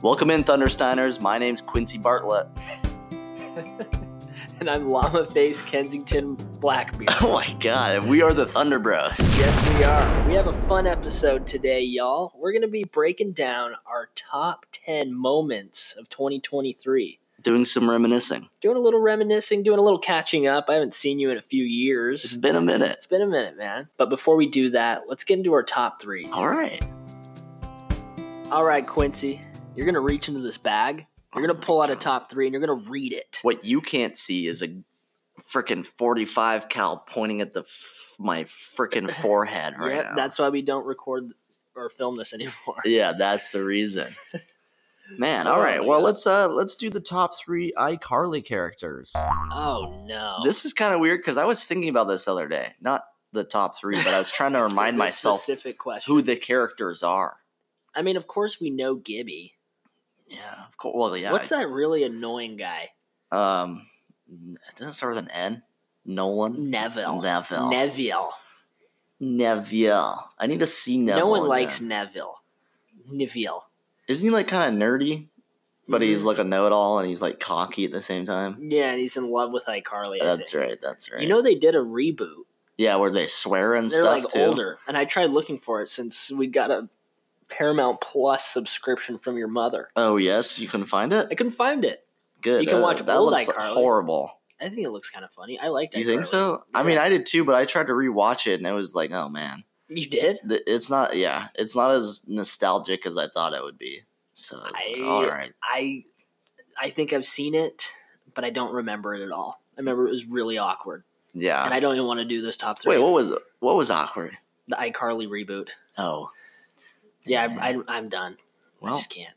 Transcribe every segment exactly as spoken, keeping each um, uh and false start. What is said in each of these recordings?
Welcome in, Thundersteiners. My name's Quincy Bartlett. And I'm Llama Face Kensington Blackbeard. Oh my god, we are the Thunder Bros. Yes, we are. We have a fun episode today, y'all. We're going to be breaking down our top ten moments of twenty twenty-three. Doing some reminiscing. Doing a little reminiscing, doing a little catching up. I haven't seen you in a few years. It's been a minute. It's been a minute, man. But before we do that, let's get into our top three. All right. All right, Quincy. You're going to reach into this bag, you're going to pull out a top three, and you're going to read it. What you can't see is a freaking forty-five cal pointing at the f- my freaking forehead right yep, now. That's why we don't record or film this anymore. Yeah, that's the reason. Man, all right. Well, let's uh, let's do the top three iCarly characters. Oh, no. This is kind of weird because I was thinking about this the other day. Not the top three, but I was trying to remind myself who the characters are. I mean, of course we know Gibby. Yeah, of course. Well, yeah. What's that really annoying guy? Um, it doesn't start with an N. Nolan. Neville. Neville. Neville. Neville. I need to see Neville. No one again. likes Neville. Neville. Isn't he like kind of nerdy? But mm-hmm. he's like a know-it-all and he's like cocky at the same time. Yeah, and he's in love with iCarly. That's right. That's right. You know they did a reboot. Yeah, where they swear and They're stuff like too. They're like older, and I tried looking for it since we got a Paramount Plus subscription from your mother. Oh, yes? You couldn't find it? I couldn't find it. Good. You can uh, watch that old looks iCarly. Horrible. I think it looks kind of funny. I liked iCarly. You think so? Yeah. I mean, I did too, but I tried to rewatch it, and it was like, oh, man. You did? It's not, yeah. It's not as nostalgic as I thought it would be. So, it's I, like, all right. I, I think I've seen it, but I don't remember it at all. I remember it was really awkward. Yeah. And I don't even want to do this top three. Wait, what was what was awkward? The iCarly reboot. Oh. Yeah, I, I, I'm done. Well, I just can't.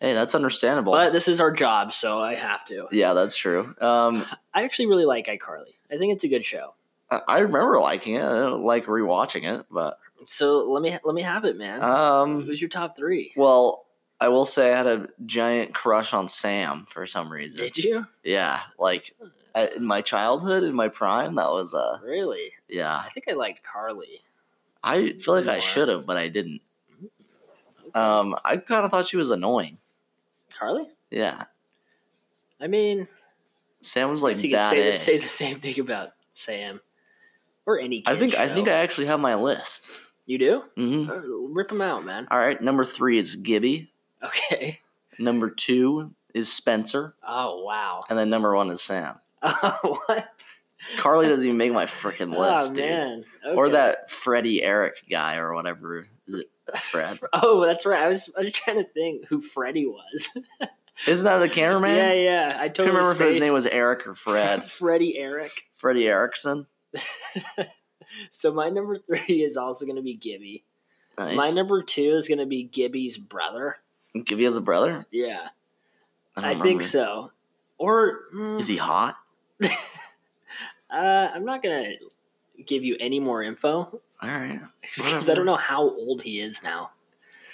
Hey, that's understandable. But this is our job, so I have to. Yeah, that's true. Um, I actually really like iCarly. I think it's a good show. I, I remember liking it. I don't like rewatching it, but so let me let me have it, man. Um, Who's your top three? Well, I will say I had a giant crush on Sam for some reason. Did you? Yeah, like I, in my childhood, in my prime, that was uh really. Yeah, I think I liked Carly. I feel like more. I should have, but I didn't. Um, I kind of thought she was annoying. Carly? Yeah. I mean, Sam was like bad. Say, say the same thing about Sam or any. Kid I think show. I think I actually have my list. You do? Mm-hmm. Right, rip them out, man. All right. Number three is Gibby. Okay. Number two is Spencer. Oh wow. And then number one is Sam. Oh what? Carly doesn't even make my freaking list, oh, dude. Man. Okay. Or that Freddie Eric guy or whatever. Is it? Fred. Oh, that's right. I was I was trying to think who Freddie was. Isn't that the cameraman? Yeah, yeah. I totally can't remember spaced. If his name was Eric or Fred. Freddie Eric. Freddie Erickson. So my number three is also going to be Gibby. Nice. My number two is going to be Gibby's brother. Gibby has a brother? Yeah. I, I think so. Or mm, is he hot? uh, I'm not going to give you any more info. All right. Because I don't know how old he is now.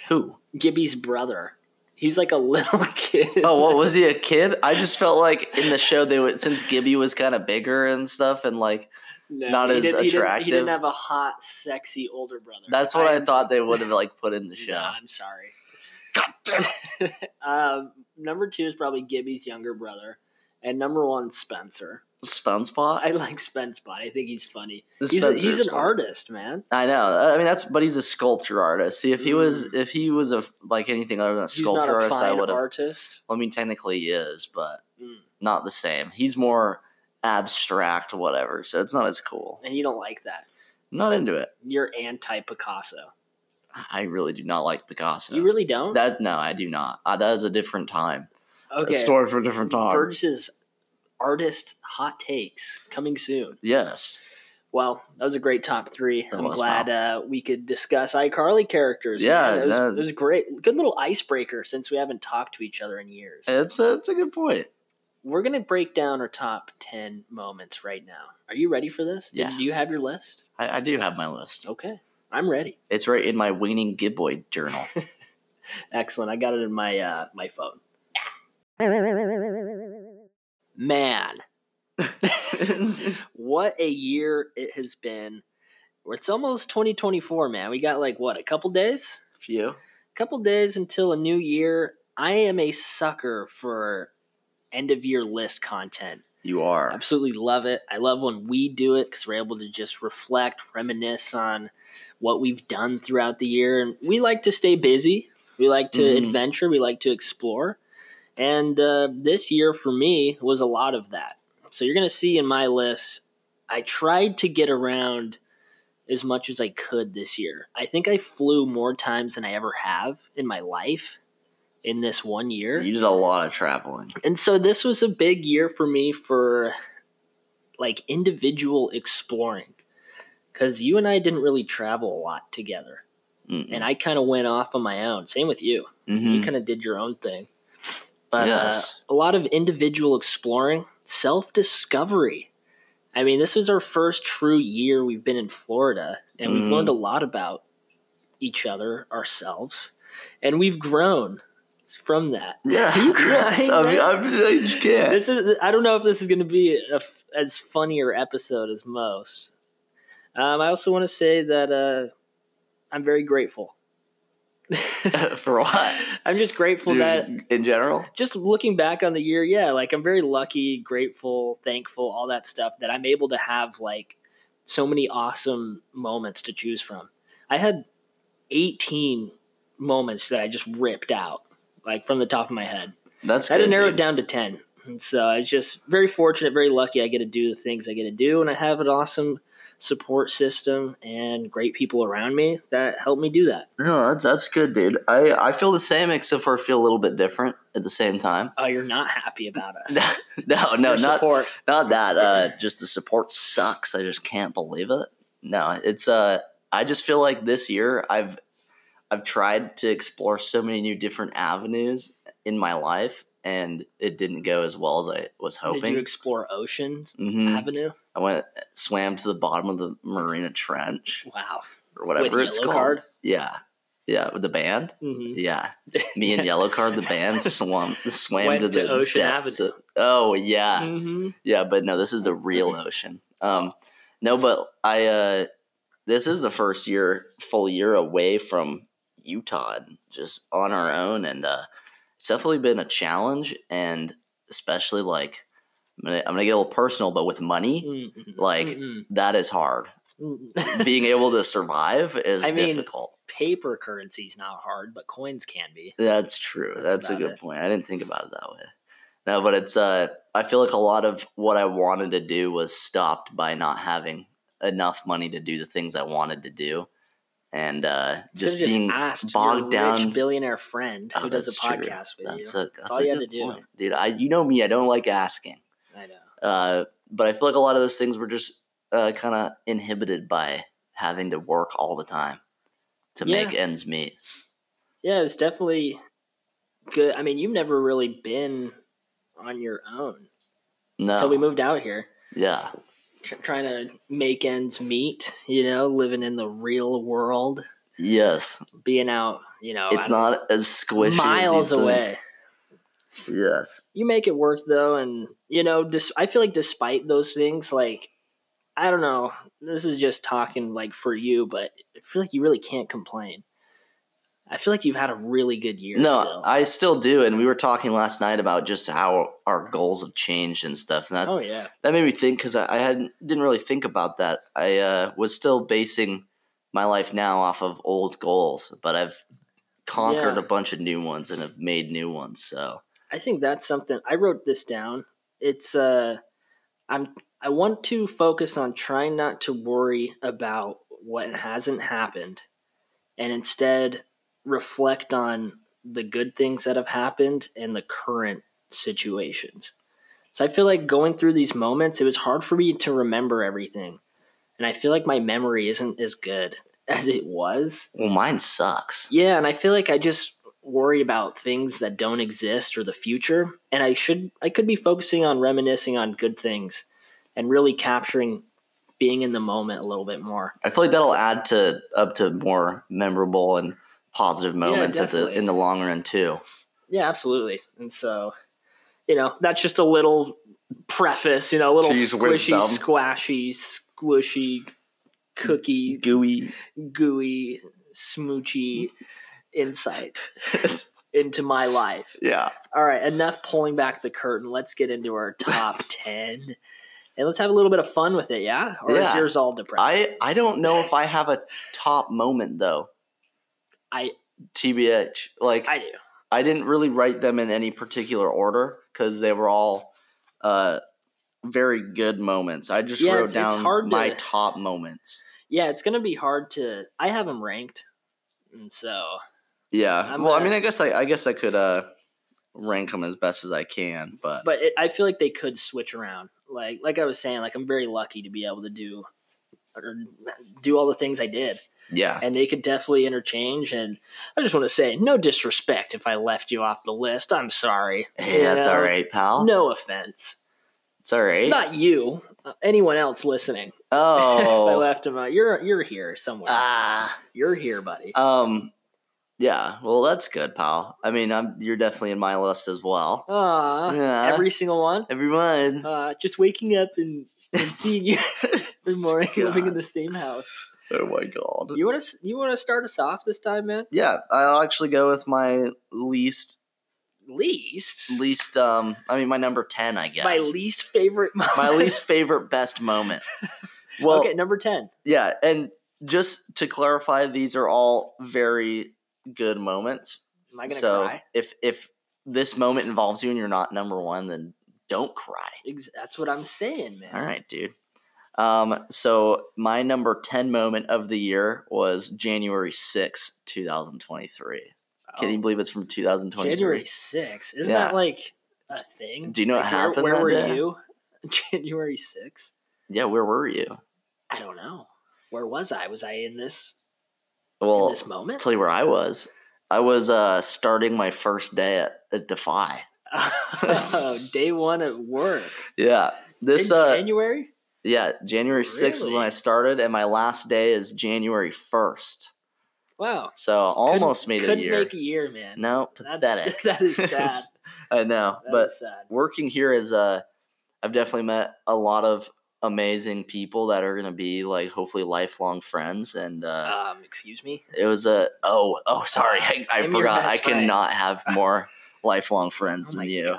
Who? Gibby's brother. He's like a little kid. Oh, what? Was he a kid? I just felt like in the show, they would, since Gibby was kind of bigger and stuff and like no, not as did, attractive. He didn't, he didn't have a hot, sexy older brother. That's what I, I thought they would have like put in the show. No, I'm sorry. God damn it. um, number two is probably Gibby's younger brother. And number one, Spencer. Spencepot? I like Spencepot. I think he's funny. He's, a, he's an funny. artist, man. I know. I mean, that's but he's a sculpture artist. See, if mm. he was, if he was a like anything other than a sculpture he's not a artist, fine I would have. Artist. Well, I mean, technically he is, but mm. not the same. He's more abstract, whatever. So it's not as cool. And you don't like that. I'm not into it. You're anti Picasso. I really do not like Picasso. You really don't? That no, I do not. Uh, that is a different time. Okay. A story for a different time. Burgess's artist hot takes coming soon. Yes. Well, that was a great top three. That I'm glad uh, we could discuss iCarly characters. Yeah. It was, that, it was great. Good little icebreaker since we haven't talked to each other in years. It's a, it's a good point. We're going to break down our top ten moments right now. Are you ready for this? Yeah. Did, do you have your list? I, I do have my list. Okay. I'm ready. It's right in my Weaning Gibboy journal. Excellent. I got it in my uh, my phone. Man, what a year it has been. It's almost twenty twenty-four, man. We got like, what, a couple days? A few. A couple days until a new year. I am a sucker for end-of-year list content. You are. Absolutely love it. I love when we do it because we're able to just reflect, reminisce on what we've done throughout the year. And we like to stay busy. We like to mm. adventure. We like to explore. And uh, this year for me was a lot of that. So you're going to see in my list, I tried to get around as much as I could this year. I think I flew more times than I ever have in my life in this one year. You did a lot of traveling. And so this was a big year for me for like individual exploring, because you and I didn't really travel a lot together. Mm-mm. And I kind of went off on my own. Same with you. Mm-hmm. You kind of did your own thing. But yes. uh, a lot of individual exploring, self-discovery. I mean, this is our first true year we've been in Florida, and we've mm-hmm. learned a lot about each other, ourselves, and we've grown from that. Yeah, you guys. I mean, I'm, I just can't. This is. I don't know if this is going to be a, as funnier episode as most. Um, I also want to say that uh, I'm very grateful. For what? I'm just grateful Dude, that in general, just looking back on the year, yeah, like I'm very lucky, grateful, thankful, all that stuff, that I'm able to have like so many awesome moments to choose from. I had eighteen moments that I just ripped out like from the top of my head. That's I had to narrow it down to ten. And so I was just very fortunate, very lucky. I get to do the things I get to do, and I have an awesome support system and great people around me that help me do that. No, that's, that's good, dude. I, I feel the same, except for I feel a little bit different at the same time. Oh, you're not happy about us. no, no, not, not that. Uh, just the support sucks. I just can't believe it. No, it's uh, I just feel like this year I've I've tried to explore so many new different avenues in my life, and it didn't go as well as I was hoping. Did you explore Oceans mm-hmm. Avenue? I went swam to the bottom of the Marina Trench. Wow. Or whatever with it's Yellow called. Card? Yeah. Yeah. With the band? Mm-hmm. Yeah. Me and Yellow Card, the band, swam, swam went to the to Ocean depths Avenue. Of, oh, yeah. Mm-hmm. Yeah, but no, this is the real ocean. Um, no, but I. Uh, this is the first year, full year away from Utah, and just on our own, and uh, it's definitely been a challenge, and especially like I'm gonna, I'm gonna get a little personal, but with money, mm-mm, like mm-mm. that is hard. Mm-mm. Being able to survive is I difficult. Mean, paper currency is not hard, but coins can be. That's true. That's, That's a good it. point. I didn't think about it that way. No, but it's. Uh, I feel like a lot of what I wanted to do was stopped by not having enough money to do the things I wanted to do. And uh, just being just bogged your down, rich billionaire friend who oh, does a podcast true. with that's you. A, that's, that's all a you had to do, point. dude. I, you know me, I don't like asking. I know, uh, but I feel like a lot of those things were just uh, kind of inhibited by having to work all the time to yeah. make ends meet. Yeah, it's definitely good. I mean, you've never really been on your own no. until we moved out here. Yeah. Trying to make ends meet, you know, living in the real world. Yes. Being out, you know. It's not as squishy miles as you away. Think. Yes. You make it work, though, and, you know, dis- I feel like despite those things, like, I don't know, this is just talking, like, for you, but I feel like you really can't complain. I feel like you've had a really good year no, still. No, I still do, and we were talking last night about just how our goals have changed and stuff. And that, oh, yeah. That made me think, because I, I hadn't, didn't really think about that. I uh, was still basing my life now off of old goals, but I've conquered yeah. a bunch of new ones and have made new ones. So I think that's something – I wrote this down. It's uh, I'm I want to focus on trying not to worry about what hasn't happened, and instead – reflect on the good things that have happened and the current situations. So I feel like going through these moments, it was hard for me to remember everything. And I feel like my memory isn't as good as it was. Well, mine sucks. Yeah, and I feel like I just worry about things that don't exist or the future. And I should, I could be focusing on reminiscing on good things and really capturing being in the moment a little bit more. I feel like that'll add to up to more memorable and positive moments yeah, at the in the long run too. Yeah, absolutely. And so, you know, that's just a little preface, you know, a little Jeez, squishy, squashy, squishy, cookie, gooey, gooey, smoochy insight. into my life. Yeah. All right, enough pulling back the curtain. Let's get into our top ten. And let's have a little bit of fun with it, yeah? Or yeah. is yours all depressing? I, I don't know if I have a top moment, though. I T B H. Like, I do. I didn't really write them in any particular order because they were all uh, very good moments. I just yeah, wrote it's, down it's hard my to, top moments. Yeah, it's going to be hard to – I have them ranked, and so – Yeah, I'm well, gonna, I mean, I guess I, I guess I could uh, rank them as best as I can, but but it, I feel like they could switch around. Like, like I was saying, like I'm very lucky to be able to do or do all the things I did. Yeah, and they could definitely interchange. And I just want to say, no disrespect if I left you off the list. I'm sorry. Hey, you that's know? all right, pal. No offense. It's all right. Not you. Anyone else listening? Oh, if I left him out. You're you're here somewhere. Ah, you're here, buddy. Um. Yeah, well, that's good, pal. I mean, I'm, you're definitely in my list as well. Aww, yeah. Every single one? Every one. Uh, just waking up and, and seeing you every morning God. living in the same house. Oh, my God. You want to you want to start us off this time, man? Yeah, I'll actually go with my least... Least? Least, um, I mean, my number ten, I guess. My least favorite moment. My least favorite best moment. Well, okay, number ten. Yeah, and just to clarify, these are all very... good moments. Am I gonna so cry? if if this moment involves you and you're not number one, then don't cry. That's what I'm saying, man. All right, dude. Um, so my number ten moment of the year was January sixth, twenty twenty-three. Oh. Can you believe it's from two thousand twenty-three? January sixth, isn't yeah. that like a thing? Do you know like what happened? Where, where were day? you? January sixth. Yeah, where were you? I don't know. Where was I? Was I in this? Well, in this moment? I'll tell you where I was. I was uh, starting my first day at, at Defy. Oh, day one at work. Yeah. This in uh, January? Yeah, January sixth really? is when I started, and my last day is January first. Wow. So almost couldn't, made it a year. Couldn't make a year, man. No, pathetic. That's, that is sad. I know. That but working here is uh, – I've definitely met a lot of – amazing people that are going to be like hopefully lifelong friends. And uh, um, excuse me, it was a oh oh sorry I, I forgot I friend. cannot have more lifelong friends oh than you.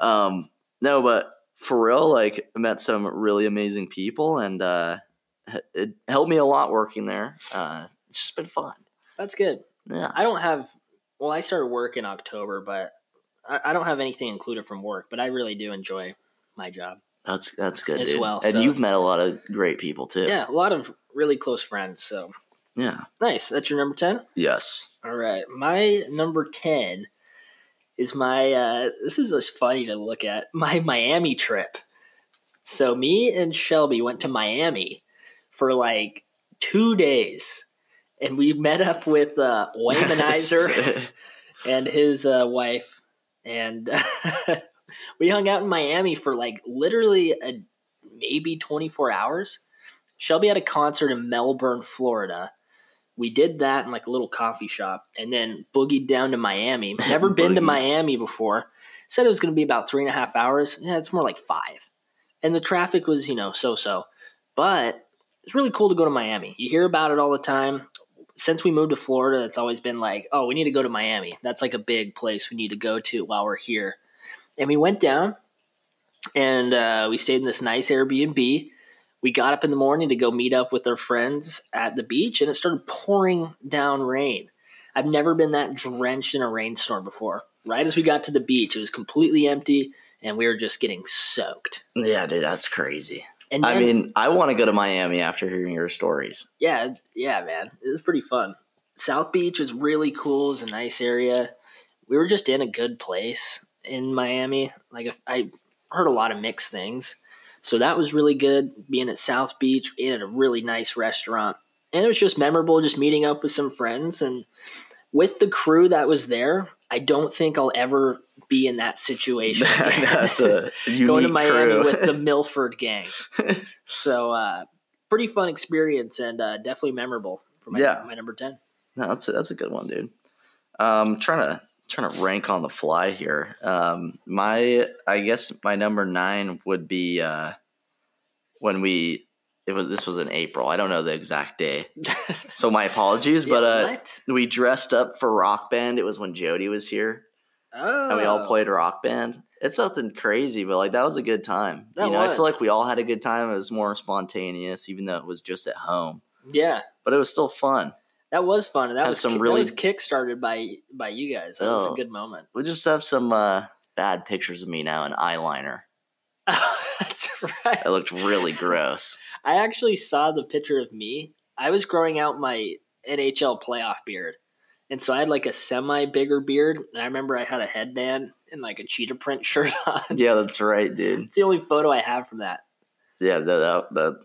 God, um, no, but for real, like I met some really amazing people, and uh, it helped me a lot working there. Uh, it's just been fun. That's good. Yeah, I don't have. Well, I started work in October, but I, I don't have anything included from work. But I really do enjoy my job. That's that's good, as dude. Well, and so. You've met a lot of great people, too. Yeah, a lot of really close friends, so. Yeah. Nice. That's your number ten? Yes. All right. My number ten is my, uh, this is just funny to look at, my Miami trip. So me and Shelby went to Miami for like two days, and we met up with uh, Womanizer and his uh, wife, and... We hung out in Miami for like literally a, maybe twenty-four hours. Shelby had a concert in Melbourne, Florida. We did that in like a little coffee shop and then boogied down to Miami. Never been to Miami before. Said it was going to be about three and a half hours. Yeah, it's more like five. And the traffic was, you know, so-so. But it's really cool to go to Miami. You hear about it all the time. Since we moved to Florida, it's always been like, oh, we need to go to Miami. That's like a big place we need to go to while we're here. And we went down, and uh, we stayed in this nice Airbnb. We got up in the morning to go meet up with our friends at the beach, and it started pouring down rain. I've never been that drenched in a rainstorm before. Right as we got to the beach, it was completely empty, and we were just getting soaked. Yeah, dude, that's crazy. And then, I mean, I want to go to Miami after hearing your stories. Yeah, yeah, man. It was pretty fun. South Beach was really cool. It was a nice area. We were just in a good place. In Miami, like I heard a lot of mixed things, so that was really good. Being at South Beach, we ate at a really nice restaurant, and it was just memorable. Just meeting up with some friends and with the crew that was there. I don't think I'll ever be in that situation. That's a unique going to Miami crew. With the Milford gang. So, uh, pretty fun experience and uh, definitely memorable for my, yeah. my number ten. No, that's a, that's a good one, dude. Um, trying to. Trying to rank on the fly here. Um, my, I guess my number nine would be uh, when we It was this was in April. I don't know the exact day, so my apologies. yeah, but uh, we dressed up for Rock Band. It was when Jody was here, oh. and we all played Rock Band. It's nothing crazy, but like that was a good time. That you know, was. I feel like we all had a good time. It was more spontaneous, even though it was just at home. Yeah, but it was still fun. That was fun. That have was some really that was kickstarted by by you guys. That oh, was a good moment. We just have some uh, bad pictures of me now in eyeliner. Oh, that's right. That looked really gross. I actually saw the picture of me. I was growing out my N H L playoff beard. And so I had like a semi-bigger beard. And I remember I had a headband and like a cheetah print shirt on. Yeah, that's right, dude. It's the only photo I have from that. Yeah, that, that, that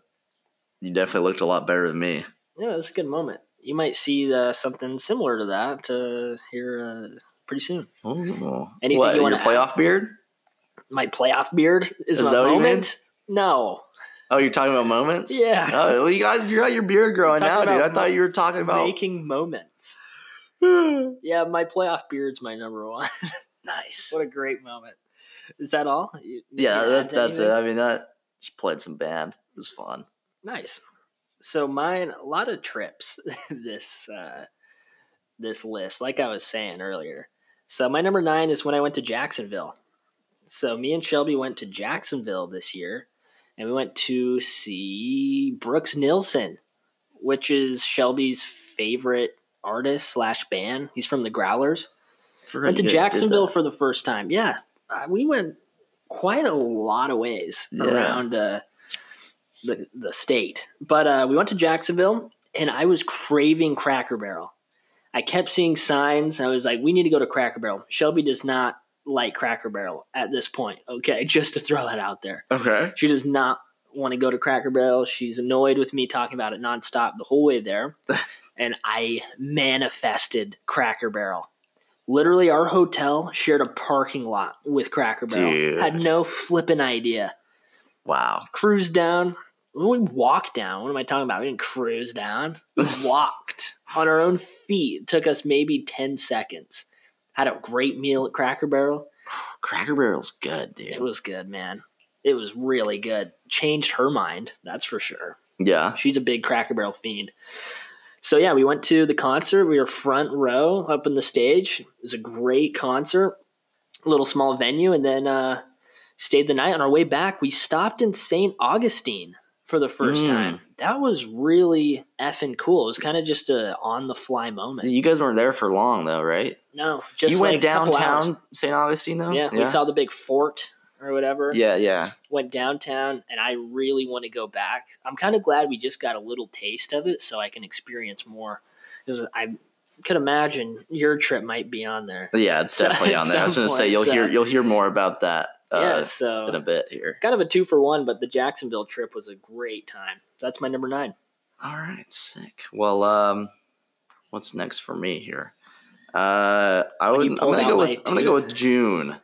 you definitely looked a lot better than me. Yeah, it was a good moment. You might see uh, something similar to that uh, here uh, pretty soon. Ooh. Anything what, you want to add? Your playoff beard? My playoff beard is, is my that moment? No. Oh, you're talking about moments? Yeah. Oh, well, you got you got your beard growing out, dude. I thought you were talking about making moments. Yeah, my playoff beard's my number one. Nice. What a great moment. Is that all? You, yeah, that, that's anything? it. I mean, that just played some band. It was fun. Nice. So mine, a lot of trips. this uh, this list, like I was saying earlier. So my number nine is when I went to Jacksonville. So me and Shelby went to Jacksonville this year. And we went to see Brooks Nielsen, which is Shelby's favorite artist slash band. He's from the Growlers. Freddie went to Jacksonville for the first time. Yeah, uh, we went quite a lot of ways yeah. around uh, the the state. But uh, we went to Jacksonville, and I was craving Cracker Barrel. I kept seeing signs. I was like, we need to go to Cracker Barrel. Shelby does not like Cracker Barrel at this point, okay, just to throw that out there. Okay. She does not want to go to Cracker Barrel. She's annoyed with me talking about it nonstop the whole way there. And I manifested Cracker Barrel. Literally, our hotel shared a parking lot with Cracker Barrel. Dude. Had no flipping idea. Wow. Cruised down. We walked down. What am I talking about? We didn't cruise down. We walked on our own feet. It took us maybe ten seconds. Had a great meal at Cracker Barrel. Cracker Barrel's good, dude. It was good, man. It was really good. Changed her mind, that's for sure. Yeah. She's a big Cracker Barrel fiend. So, yeah, we went to the concert. We were front row up on the stage. It was a great concert. A little small venue. And then uh, stayed the night. On our way back, we stopped in Saint Augustine for the first mm. time. That was really effing cool. It was kind of just a on-the-fly moment. You guys weren't there for long, though, right? No, just you like went downtown Saint Augustine though. Yeah, yeah, we saw the big fort or whatever. Yeah, yeah. Went downtown, and I really want to go back. I'm kind of glad we just got a little taste of it, so I can experience more. Because I could imagine your trip might be on there. Yeah, it's definitely on there. I was going to say you'll so. hear you'll hear more about that. Uh, yeah, so in a bit here. Kind of a two for one, but the Jacksonville trip was a great time. So that's my number nine. All right, sick. Well, um, what's next for me here? Uh, I would. I'm gonna go with. Tooth. I'm gonna go with June.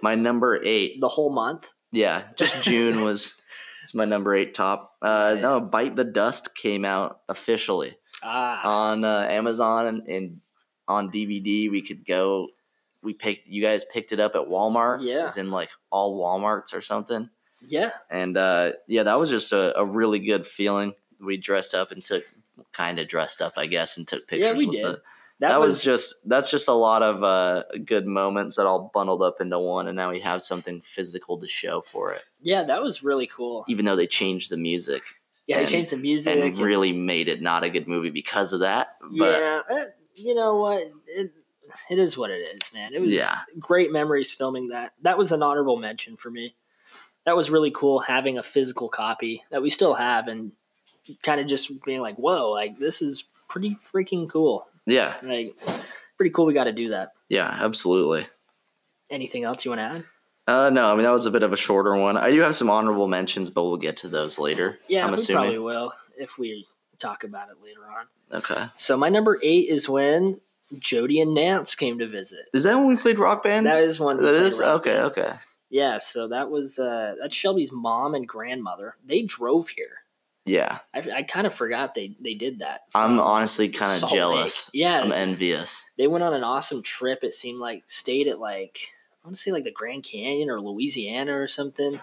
My number eight. The whole month. Yeah, just June was. It's my number eight top. Uh, nice. No, Bite the Dust came out officially ah. on uh, Amazon and, and on D V D. We could go. We picked. You guys picked it up at Walmart. Yeah, it's in like all Walmarts or something. Yeah. And uh, yeah, that was just a, a really good feeling. We dressed up and took kind of dressed up, I guess, and took pictures. Yeah, we with did. It. That, that was, was just that's just a lot of uh, good moments that all bundled up into one, and now we have something physical to show for it. Yeah, that was really cool. Even though they changed the music. Yeah, and, they changed the music. And, and really made it not a good movie because of that. But, yeah, it, you know what? It, it is what it is, man. It was yeah. great memories filming that. That was an honorable mention for me. That was really cool having a physical copy that we still have and kind of just being like, whoa, like this is pretty freaking cool. Yeah. Like, pretty cool we got to do that. Yeah, absolutely. Anything else you want to add? Uh, no, I mean, that was a bit of a shorter one. I do have some honorable mentions, but we'll get to those later. Yeah, I'm we assuming. probably will if we talk about it later on. Okay. So my number eight is when Jody and Nance came to visit. Is that when we played Rock Band? That is when we that played is? Rock Okay, Band. Okay. Yeah, so that was uh, that's Shelby's mom and grandmother. They drove here. Yeah. I, I kind of forgot they, they did that. I'm honestly kind of jealous. Lake. Yeah. I'm envious. They went on an awesome trip. It seemed like stayed at like, I want to say like the Grand Canyon or Louisiana or something.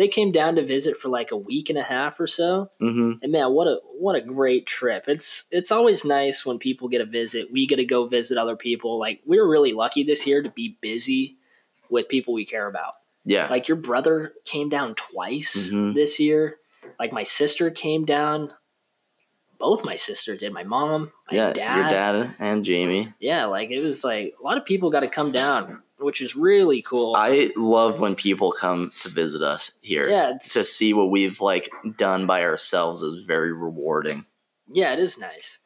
they came down to visit for like a week and a half or so. Mm-hmm. And man, what a what a great trip. It's it's always nice when people get a visit. We get to go visit other people. Like, we were really lucky this year to be busy with people we care about. Yeah. Like, your brother came down twice mm-hmm. this year. Like, my sister came down. Both my sisters did. My mom, my yeah, dad. Your dad and Jamie. Yeah, like, it was like a lot of people got to come down, which is really cool. I love when people come to visit us here. Yeah. To see what we've, like, done by ourselves is very rewarding. Yeah, it is nice.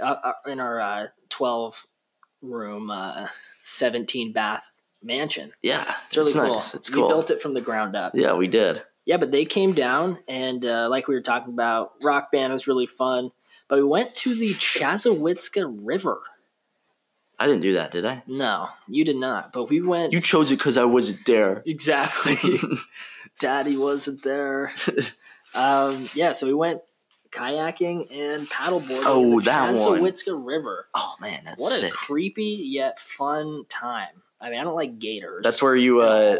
Uh, in our uh, twelve-room, uh, seventeen-bath mansion. Yeah. It's really it's cool. Nice. It's cool. We built it from the ground up. Yeah, we did. Yeah, but they came down, and uh, like we were talking about, rock band was really fun. But we went to the Chassahowitzka River. I didn't do that, did I? No, you did not. But we went. You chose it because I wasn't there. Exactly. Daddy wasn't there. um, yeah, so we went kayaking and paddleboarding oh, in the that Chassahowitzka one. River. Oh, man, that's what sick. What a creepy yet fun time. I mean, I don't like gators. That's where you uh,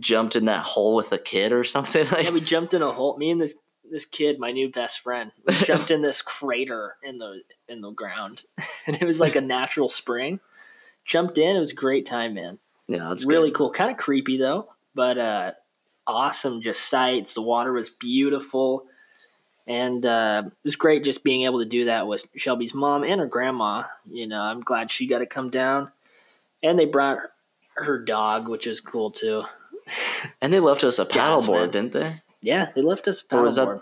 jumped in that hole with a kid or something? Yeah, we jumped in a hole. Me and this this kid, my new best friend, we jumped in this crater in the in the ground, and it was like a natural spring. Jumped in, it was a great time, man. Yeah, that's really good. Cool. Kind of creepy though, but uh, awesome. Just sights. The water was beautiful, and uh, it was great just being able to do that with Shelby's mom and her grandma. You know, I'm glad she got to come down, and they brought her, her dog, which is cool too. And they left us a paddleboard, didn't they? Yeah, they left us a paddleboard. Or was that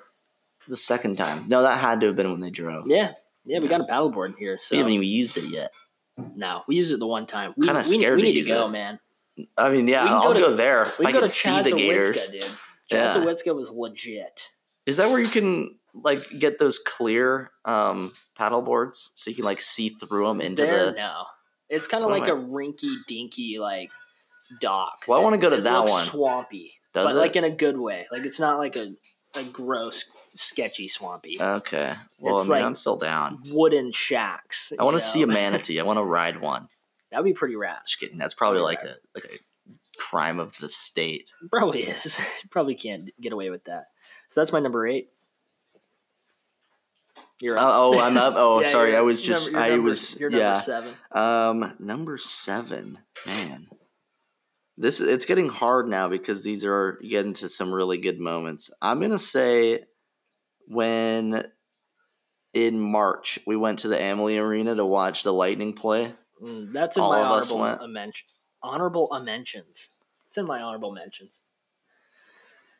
the second time? No, that had to have been when they drove. Yeah. Yeah, we got a paddleboard in here. So. We haven't even used it yet. No, we used it the one time. Kind of scared we, we to use it. We need to go, it. man. I mean, yeah, I'll go, go to, there. If we can I go can to see the gators. Dude. Chassahowitzka yeah. was legit. Is that where you can like get those clear um, paddleboards so you can like see through them into there, the? No, it's kind of like a rinky-dinky like dock. Well, I want to go to it that one. Swampy. Does but it? Like in a good way. Like it's not like a, a gross, sketchy, swampy. Okay. Well, it's I mean, like I'm still down. Wooden shacks. I want to see a manatee. I want to ride one. That'd be pretty rad. Just kidding. That's probably like a, like a crime of the state. Probably is. Probably can't get away with that. So that's my number eight. You're up. Uh, oh, I'm up. Oh, yeah, sorry. I was just. Number, I number, was. You're number yeah. seven. Um, number seven. Man. This it's getting hard now because these are getting to some really good moments. I'm gonna say when in March we went to the Amalie Arena to watch the Lightning play. Mm, that's in all my of honorable us mention. Honorable mentions. It's in my honorable mentions.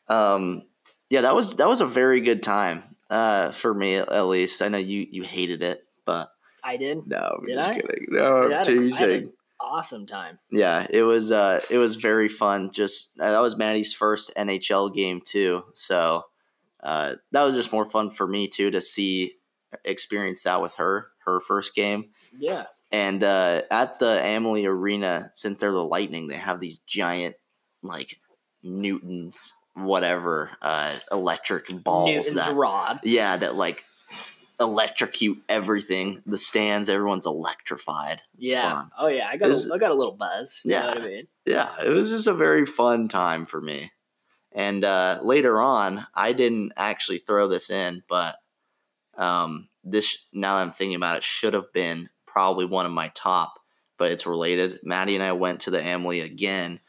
Um, yeah, that was that was a very good time uh, for me at least. I know you you hated it, but I did. No, I'm did just I? kidding. No, did I'm teasing. Awesome time. Yeah, it was uh it was very fun. Just that was Maddie's first N H L game too, so uh that was just more fun for me too to see experience that with her her first game. Yeah. And uh at the Amalie Arena, since they're the Lightning, they have these giant like Newton's whatever uh electric balls Newton's that rod. Yeah, that like electrocute everything, the stands, everyone's electrified. It's yeah. Fun. Oh yeah, I got was, a, I got a little buzz. You yeah. Know what I mean? Yeah, it was just a very fun time for me. And uh, later on, I didn't actually throw this in, but um, this now that I'm thinking about it, should have been probably one of my top, but it's related. Maddie and I went to the Amalie again,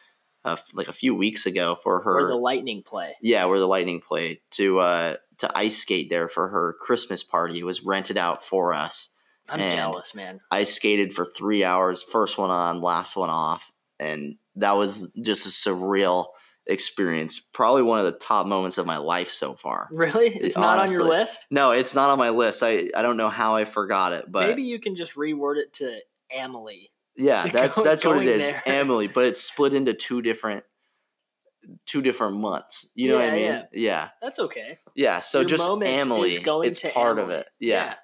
uh, like a few weeks ago for her. Where the Lightning play. Yeah, where the Lightning play to. Uh, to ice skate there for her Christmas party. It was rented out for us. I'm and jealous, man. I skated for three hours, first one on, last one off. And that was just a surreal experience. Probably one of the top moments of my life so far. Really? It's it, not honestly, on your list? No, it's not on my list. I, I don't know how I forgot it, but maybe you can just reword it to Amalie. Yeah, that's Go, that's what it is. There. Amalie, but it's split into two different two different months. You know yeah, what I mean? Yeah. yeah. That's okay. Yeah. So your just Amalie, going it's to part Amalie. Of it. Yeah.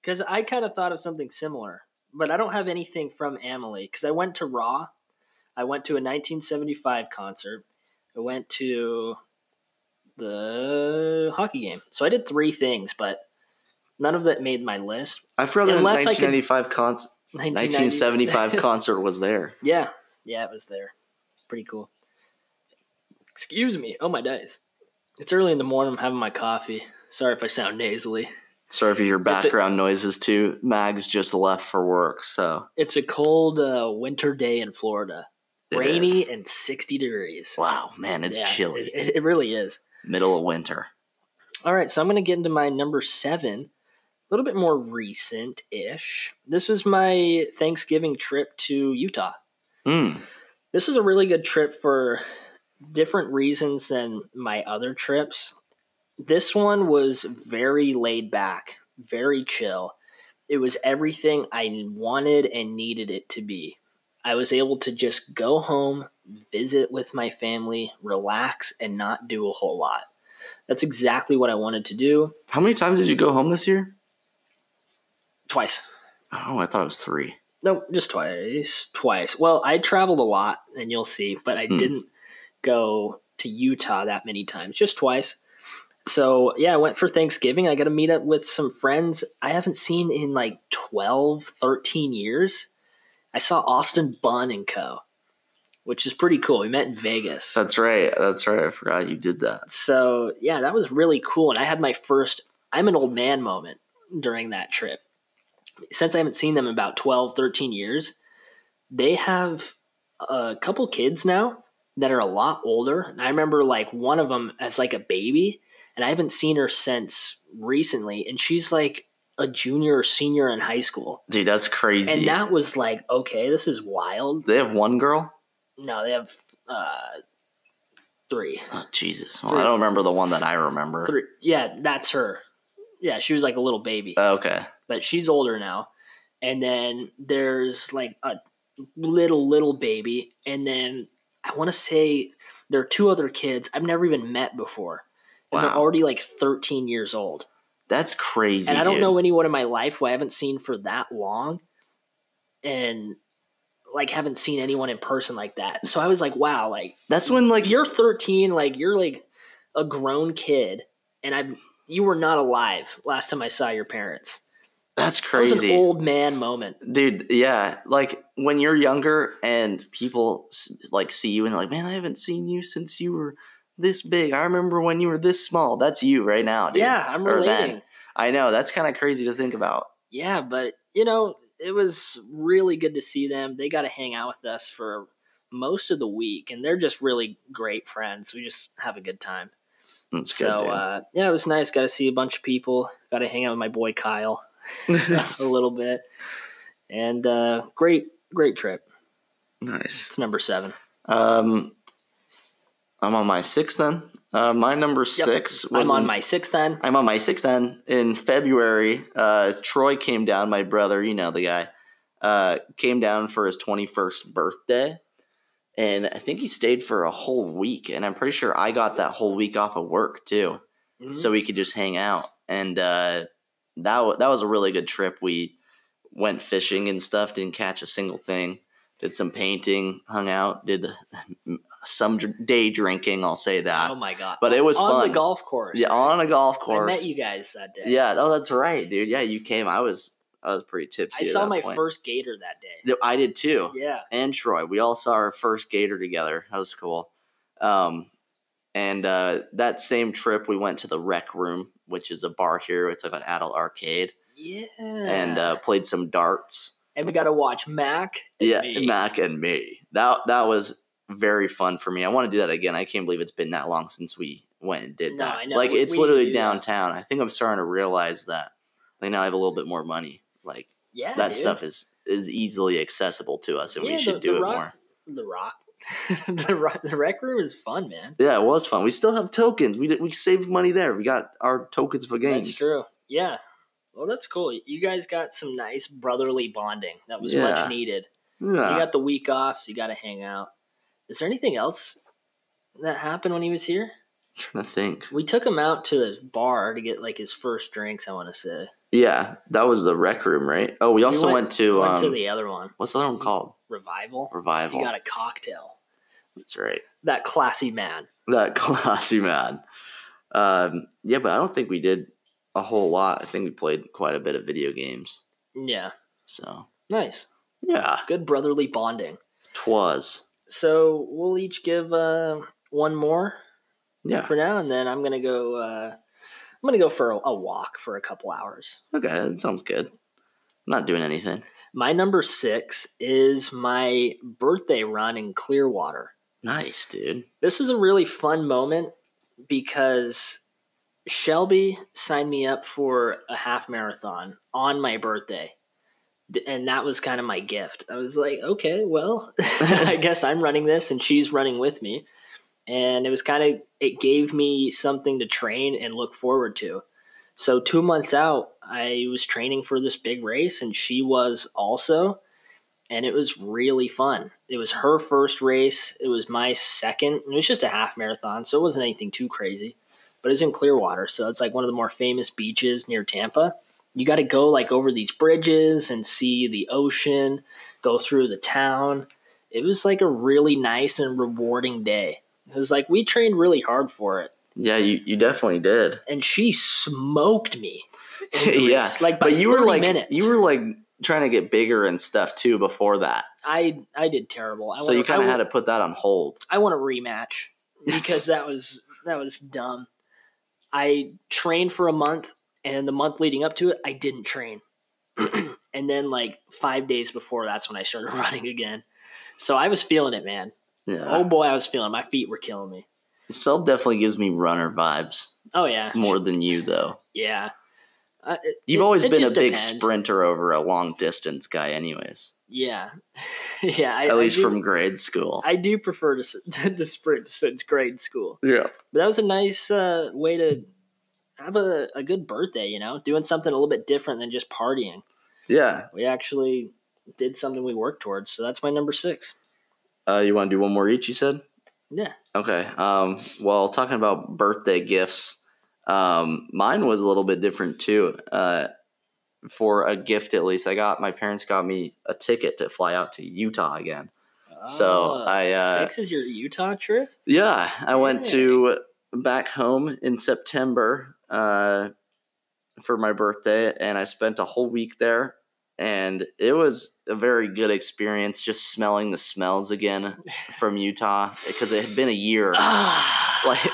Because yeah. I kind of thought of something similar, but I don't have anything from Amalie because I went to Raw. I went to a nineteen seventy-five concert. I went to the hockey game. So I did three things, but none of that made my list. I forgot the nineteen ninety-five concert. nineteen seventy-five concert was there. Yeah. Yeah, it was there. Pretty cool. Excuse me. Oh, my days. It's early in the morning. I'm having my coffee. Sorry if I sound nasally. Sorry if you hear background a, noises, too. Mag's just left for work, so. It's a cold uh, winter day in Florida. It Rainy is. And sixty degrees. Wow, man, it's yeah, chilly. It, it really is. Middle of winter. All right, so I'm going to get into my number seven. A little bit more recent-ish. This was my Thanksgiving trip to Utah. Mm. This was a really good trip for different reasons than my other trips. This one was very laid back, very chill. It was everything I wanted and needed it to be. I was able to just go home, visit with my family, relax, and not do a whole lot. That's exactly what I wanted to do. How many times did you go home this year? Twice. Oh, I thought it was three. No, just twice. Twice. Well, I traveled a lot, and you'll see, but I hmm. didn't go to Utah that many times, just twice. So, yeah, I went for Thanksgiving. I got to meet up with some friends I haven't seen in like twelve, thirteen years. I saw Austin Bunn and Co., which is pretty cool. We met in Vegas. That's right. That's right. I forgot you did that. So, yeah, that was really cool. And I had my first I'm an old man moment during that trip. Since I haven't seen them in about twelve, thirteen years, they have a couple kids now that are a lot older. And I remember like one of them as like a baby, and I haven't seen her since recently. And she's like a junior or senior in high school. Dude, that's crazy. And that was like, okay, this is wild. They have one girl? No, they have uh, three. Oh, Jesus. Well, three. I don't remember the one that I remember. Three. Yeah, that's her. Yeah, she was like a little baby. Oh, okay. But she's older now. And then there's like a little, little baby. And then I want to say there are two other kids I've never even met before. And wow. They're already like thirteen years old. That's crazy. And I don't dude. know anyone in my life who I haven't seen for that long. And like haven't seen anyone in person like that. So I was like, wow, like that's when like you're thirteen, like you're like a grown kid. And I've you were not alive last time I saw your parents. That's crazy. It was an old man moment. Dude, yeah. Like, when you're younger and people, like, see you and they're like, man, I haven't seen you since you were this big. I remember when you were this small. That's you right now, dude. Yeah, I'm or relating. Then. I know. That's kind of crazy to think about. Yeah, but, you know, it was really good to see them. They got to hang out with us for most of the week, and they're just really great friends. We just have a good time. That's so, good, uh, yeah, it was nice. Got to see a bunch of people. Got to hang out with my boy Kyle. A little bit. And uh great great trip. Nice. It's number seven. um I'm on my sixth then. Uh my number six yep. was I'm on in, my sixth then I'm on my sixth then in February. uh Troy came down, my brother, you know the guy, uh came down for his twenty-first birthday, and I think he stayed for a whole week, and I'm pretty sure I got that whole week off of work too. Mm-hmm. So we could just hang out, and uh That that was a really good trip. We went fishing and stuff, didn't catch a single thing, did some painting, hung out, did some day drinking, I'll say that. Oh, my God. But it was on fun. On the golf course. Yeah, right? On a golf course. I met you guys that day. Yeah, oh, that's right, dude. Yeah, you came. I was I was pretty tipsy I saw my point. first gator that day. I did, too. Yeah. And Troy. We all saw our first gator together. That was cool. Um, and uh, that same trip, we went to the Rec Room, which is a bar here. It's like an adult arcade. Yeah. And uh, played some darts. And we got to watch Mac and yeah, me. Yeah, Mac and me. That that was very fun for me. I want to do that again. I can't believe it's been that long since we went and did no, that. I know. Like, we, it's we literally downtown. That. I think I'm starting to realize that. Like, now I have a little bit more money. Like, yeah, that dude. stuff is, is easily accessible to us, and yeah, we should the, do the it rock, more. The rock. the, the Rec Room is fun, man. Yeah, it was fun. We still have tokens. We did, we saved money there. We got our tokens for games. That's true. Yeah. Well, that's cool. You guys got some nice brotherly bonding. That was yeah. much needed. Yeah. You got the week off, so you got to hang out. Is there anything else that happened when he was here? I'm trying to think. We took him out to his bar to get like his first drinks, I want to say. Yeah, that was the Rec Room, right? Oh, we also we went, went to went um, to the other one. What's the other one called? Revival. Revival. You got a cocktail. That's right. That classy man. That classy man. Um, yeah, but I don't think we did a whole lot. I think we played quite a bit of video games. Yeah. So. Nice. Yeah. Good brotherly bonding. Twas. So we'll each give uh, one more yeah. for now, and then I'm gonna go. Uh, I'm gonna go for a, a walk for a couple hours. Okay, that sounds good. I'm not doing anything. My number six is my birthday run in Clearwater. Nice, dude. This is a really fun moment because Shelby signed me up for a half marathon on my birthday. And that was kind of my gift. I was like, okay, well, I guess I'm running this and she's running with me. And it was kind of, it gave me something to train and look forward to. So two months out, I was training for this big race and she was also, and it was really fun. It was her first race. It was my second. It was just a half marathon, so it wasn't anything too crazy, but it's in Clearwater. So it's like one of the more famous beaches near Tampa. You got to go like over these bridges and see the ocean, go through the town. It was like a really nice and rewarding day. It was like we trained really hard for it. Yeah, you, you definitely did. And she smoked me. Yeah, like by but you were like minutes. You were like trying to get bigger and stuff too before that. I I did terrible. I so wanna, you kind of had to put that on hold. I want a rematch because that was that was dumb. I trained for a month. And the month leading up to it, I didn't train. And then like five days before, that's when I started running again. So I was feeling it, man. Yeah. Oh, boy, I was feeling it. My feet were killing me. Selb definitely gives me runner vibes. Oh, yeah. More than you, though. Yeah. Uh, it, You've always it, it been a big depends. sprinter over a long distance guy anyways. Yeah. yeah. I, At least I do, from grade school. I do prefer to, to sprint since grade school. Yeah. But that was a nice uh, way to – have a, a good birthday, you know, doing something a little bit different than just partying. Yeah. We actually did something we worked towards. So that's my number six. Uh, you want to do one more each, you said? Yeah. Okay. Um, well, talking about birthday gifts, um, mine was a little bit different too. Uh, for a gift, at least I got, my parents got me a ticket to fly out to Utah again. Oh, so I, uh, six is your Utah trip. Yeah. I hey. went to back home in September, uh, for my birthday, and I spent a whole week there, and it was a very good experience just smelling the smells again from Utah because it had been a year. Like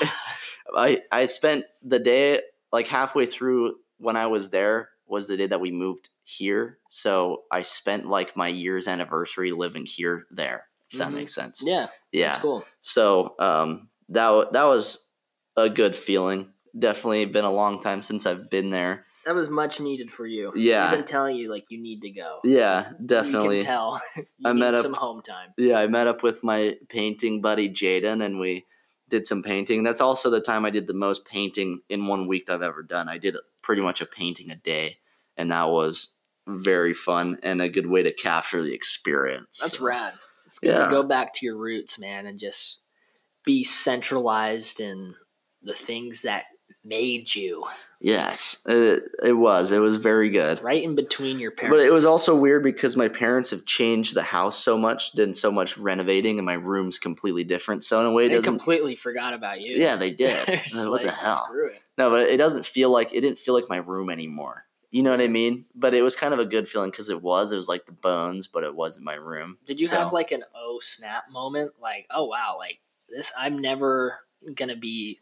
I, I spent the day like halfway through when I was there was the day that we moved here. So I spent like my year's anniversary living here there, if mm-hmm. that makes sense. Yeah. Yeah. That's cool. So, um, that, that was a good feeling. Definitely been a long time since I've been there. That was much needed for you. Yeah. I've been telling you, like, you need to go. Yeah, definitely. You can tell. you I need met up, some home time. Yeah, I met up with my painting buddy, Jaden, and we did some painting. That's also the time I did the most painting in one week that I've ever done. I did pretty much a painting a day, and that was very fun and a good way to capture the experience. That's so rad. It's good yeah. to go back to your roots, man, and just be centralized in the things that made you. Yes, it, it was. It was very good. Right in between your parents. But it was also weird because my parents have changed the house so much, done so much renovating, and my room's completely different. So in a way, it doesn't... They completely forgot about you. Yeah, they did. What like, the hell? Screw it. No, but it doesn't feel like... It didn't feel like my room anymore. You know what I mean? But it was kind of a good feeling because it was. It was like the bones, but it wasn't my room. Did you so. have like an oh snap moment? Like, oh wow, like this, I'm never going to be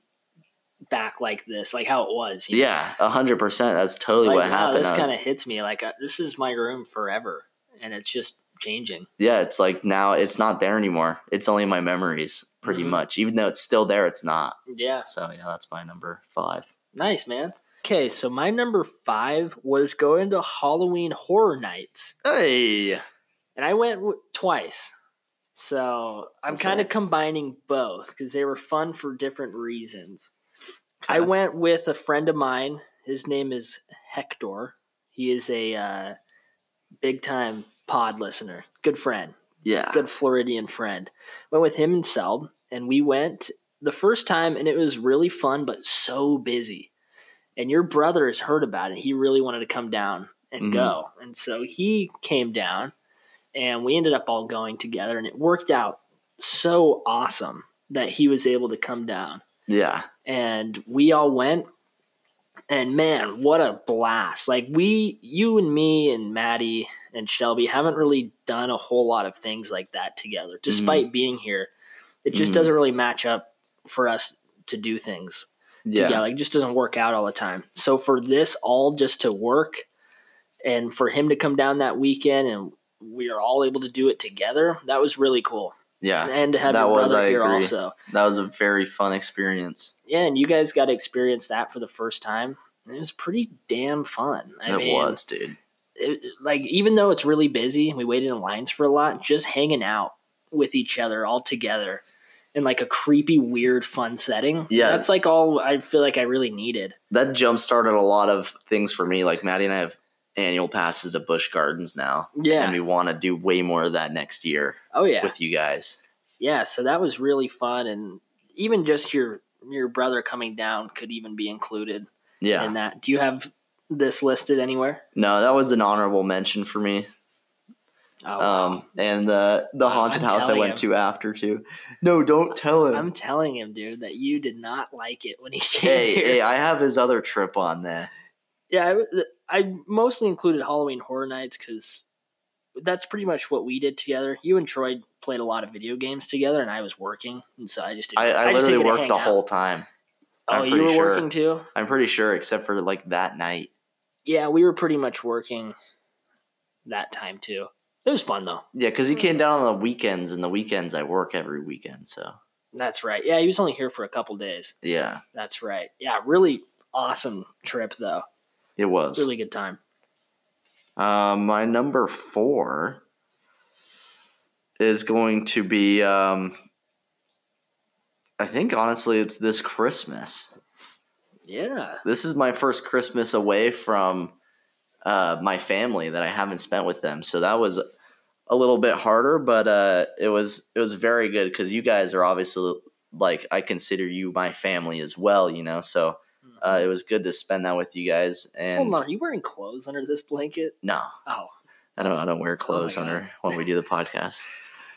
back like this, like how it was. You yeah, a hundred percent. That's totally like, what happened. Wow, this kind of hits me. Like uh, this is my room forever, and it's just changing. Yeah, it's like now it's not there anymore. It's only my memories, pretty mm-hmm. much. Even though it's still there, it's not. Yeah. So yeah, that's my number five. Nice, man. Okay, so my number five was going to Halloween Horror Nights. Hey, and I went w- twice. So I'm kind of combining both because they were fun for different reasons. I went with a friend of mine. His name is Hector. He is a uh, big-time pod listener. Good friend. Yeah. Good Floridian friend. Went with him and Selb, and we went the first time, and it was really fun but so busy. And your brother has heard about it. He really wanted to come down and mm-hmm. go. And so he came down, and we ended up all going together, and it worked out so awesome that he was able to come down. Yeah. And we all went, and man, what a blast. Like we, you and me and Maddie and Shelby haven't really done a whole lot of things like that together, despite mm-hmm. being here. It just mm-hmm. doesn't really match up for us to do things. Yeah. Together. Like, it just doesn't work out all the time. So for this all just to work and for him to come down that weekend and we are all able to do it together, that was really cool. Yeah. And to have your brother here also. That was a very fun experience. Yeah, and you guys got to experience that for the first time. It was pretty damn fun. I it mean, was, dude. It, like, even though it's really busy, we waited in lines for a lot, just hanging out with each other all together in like a creepy, weird, fun setting. Yeah. That's like all I feel like I really needed. That jump started a lot of things for me. Like, Maddie and I have annual passes to Busch Gardens now. Yeah. And we want to do way more of that next year. Oh, yeah. With you guys. Yeah. So that was really fun. And even just your, your brother coming down could even be included. Yeah. In that. Do you have this listed anywhere? No, that was an honorable mention for me. Oh, wow. Um, and the the haunted oh, house I went him. to after too. No, don't tell him. I'm telling him, dude, that you did not like it when he came. Hey, here. hey, I have his other trip on there. Yeah, I, I mostly included Halloween Horror Nights because that's pretty much what we did together. You and Troy played a lot of video games together, and I was working, and so I just didn't, I, I, I just literally worked the out. whole time. Oh, I'm you were sure. working too? I'm pretty sure, except for like that night. Yeah, we were pretty much working that time too. It was fun though. Yeah, because he came down on the weekends, and the weekends I work every weekend. So that's right. Yeah, he was only here for a couple days. Yeah, that's right. Yeah, really awesome trip though. It was really good time. Um, my number four is going to be. Um, I think, honestly, it's this Christmas. Yeah. This is my first Christmas away from uh, my family that I haven't spent with them. So that was a little bit harder, but uh, it was it was very good because you guys are obviously, like, I consider you my family as well, you know? So uh, it was good to spend that with you guys. And hold on, are you wearing clothes under this blanket? No. Oh. I don't, I don't wear clothes oh under when we do the podcast.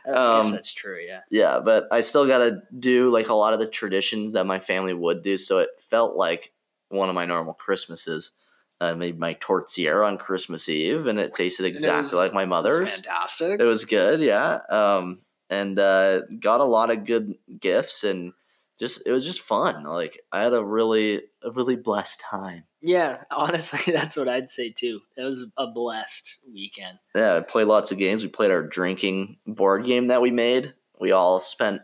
I guess um, that's true, yeah. Yeah, but I still got to do like a lot of the tradition that my family would do, so it felt like one of my normal Christmases. I made my tortilla on Christmas Eve, and it tasted exactly it was, like my mother's. It was fantastic. It was good, yeah. Um, and uh, got a lot of good gifts, and just it was just fun. Like I had a really, a really blessed time. Yeah, honestly, that's what I'd say, too. It was a blessed weekend. Yeah, I played lots of games. We played our drinking board game that we made. We all spent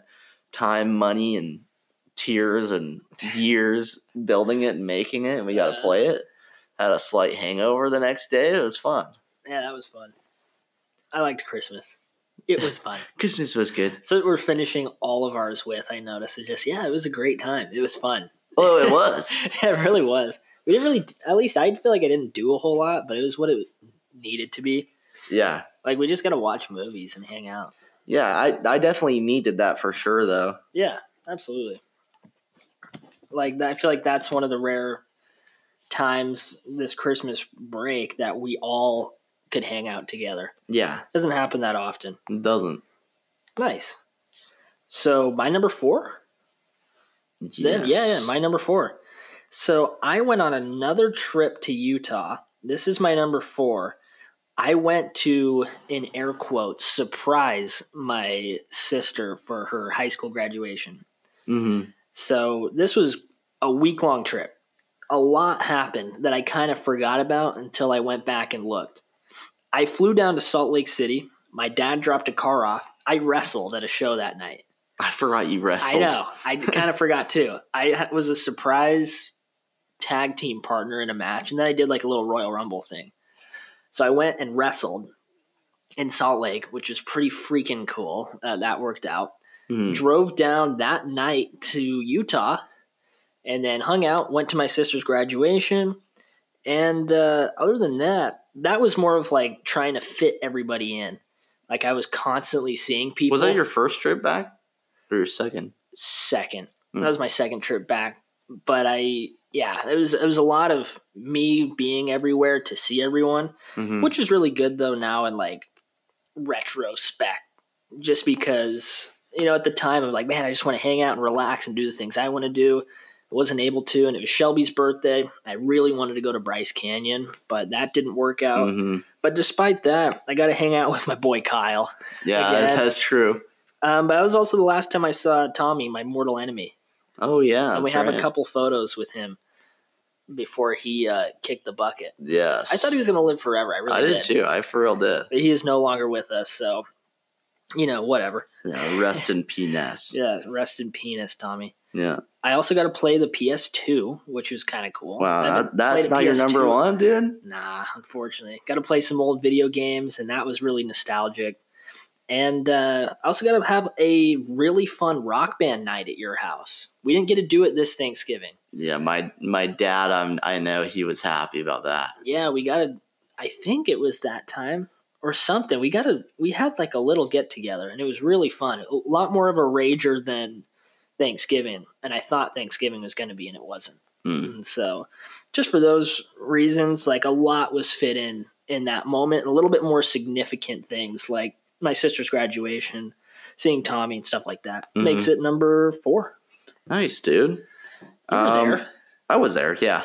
time, money, and tears and years building it and making it, and we got to uh, play it. Had a slight hangover the next day. It was fun. Yeah, that was fun. I liked Christmas. It was fun. Christmas was good. So we're finishing all of ours with, I noticed, is just, yeah, it was a great time. It was fun. Oh, it was. It really was. We didn't really, at least I feel like I didn't do a whole lot, but it was what it needed to be. Yeah. Like, we just got to watch movies and hang out. Yeah, I, I definitely needed that for sure, though. Yeah, absolutely. Like, I feel like that's one of the rare times this Christmas break that we all could hang out together. Yeah. It doesn't happen that often. It doesn't. Nice. So, my number four? Yes. Then, yeah, yeah, my number four. So I went on another trip to Utah. This is my number four. I went to, in air quotes, surprise my sister for her high school graduation. Mm-hmm. So this was a week-long trip. A lot happened that I kind of forgot about until I went back and looked. I flew down to Salt Lake City. My dad dropped a car off. I wrestled at a show that night. I forgot you wrestled. I know. I kind of forgot, too. I was a surprise tag team partner in a match, and then I did like a little Royal Rumble thing. So I went and wrestled in Salt Lake, which is pretty freaking cool. Uh, that worked out. Mm. Drove down that night to Utah and then hung out, went to my sister's graduation. And uh, other than that, that was more of like trying to fit everybody in. Like I was constantly seeing people. Was that your first trip back? Or your second? Second. Mm. That was my second trip back. But I, yeah, it was it was a lot of me being everywhere to see everyone, mm-hmm. which is really good though now in like retrospect, just because, you know, at the time I'm like, man, I just want to hang out and relax and do the things I want to do. I wasn't able to, and it was Shelby's birthday. I really wanted to go to Bryce Canyon, but that didn't work out. Mm-hmm. But despite that, I got to hang out with my boy Kyle. Yeah, again. That's true. Um, but that was also the last time I saw Tommy, my mortal enemy. Oh, yeah. And we have right. a couple photos with him before he uh, kicked the bucket. Yes. I thought he was going to live forever. I really I did. I did, too. I for real did. But he is no longer with us, so, you know, whatever. Yeah, rest in penis. Yeah, rest in penis, Tommy. Yeah. I also got to play the P S two, which was kind of cool. Wow, that, that's not P S two. Your number one, dude? Nah, unfortunately. Got to play some old video games, and that was really nostalgic. And uh, I also got to have a really fun rock band night at your house. We didn't get to do it this Thanksgiving. Yeah, my my dad, I'm, I know he was happy about that. Yeah, we got to, I think it was that time or something. We got to, we had like a little get together, and it was really fun. A lot more of a rager than Thanksgiving, and I thought Thanksgiving was going to be, and it wasn't. Mm. And so just for those reasons, like a lot was fit in in that moment, and a little bit more significant things like my sister's graduation, seeing Tommy and stuff like that. Mm-hmm. Makes it number four. Nice, dude. You were um, there. I was there, yeah.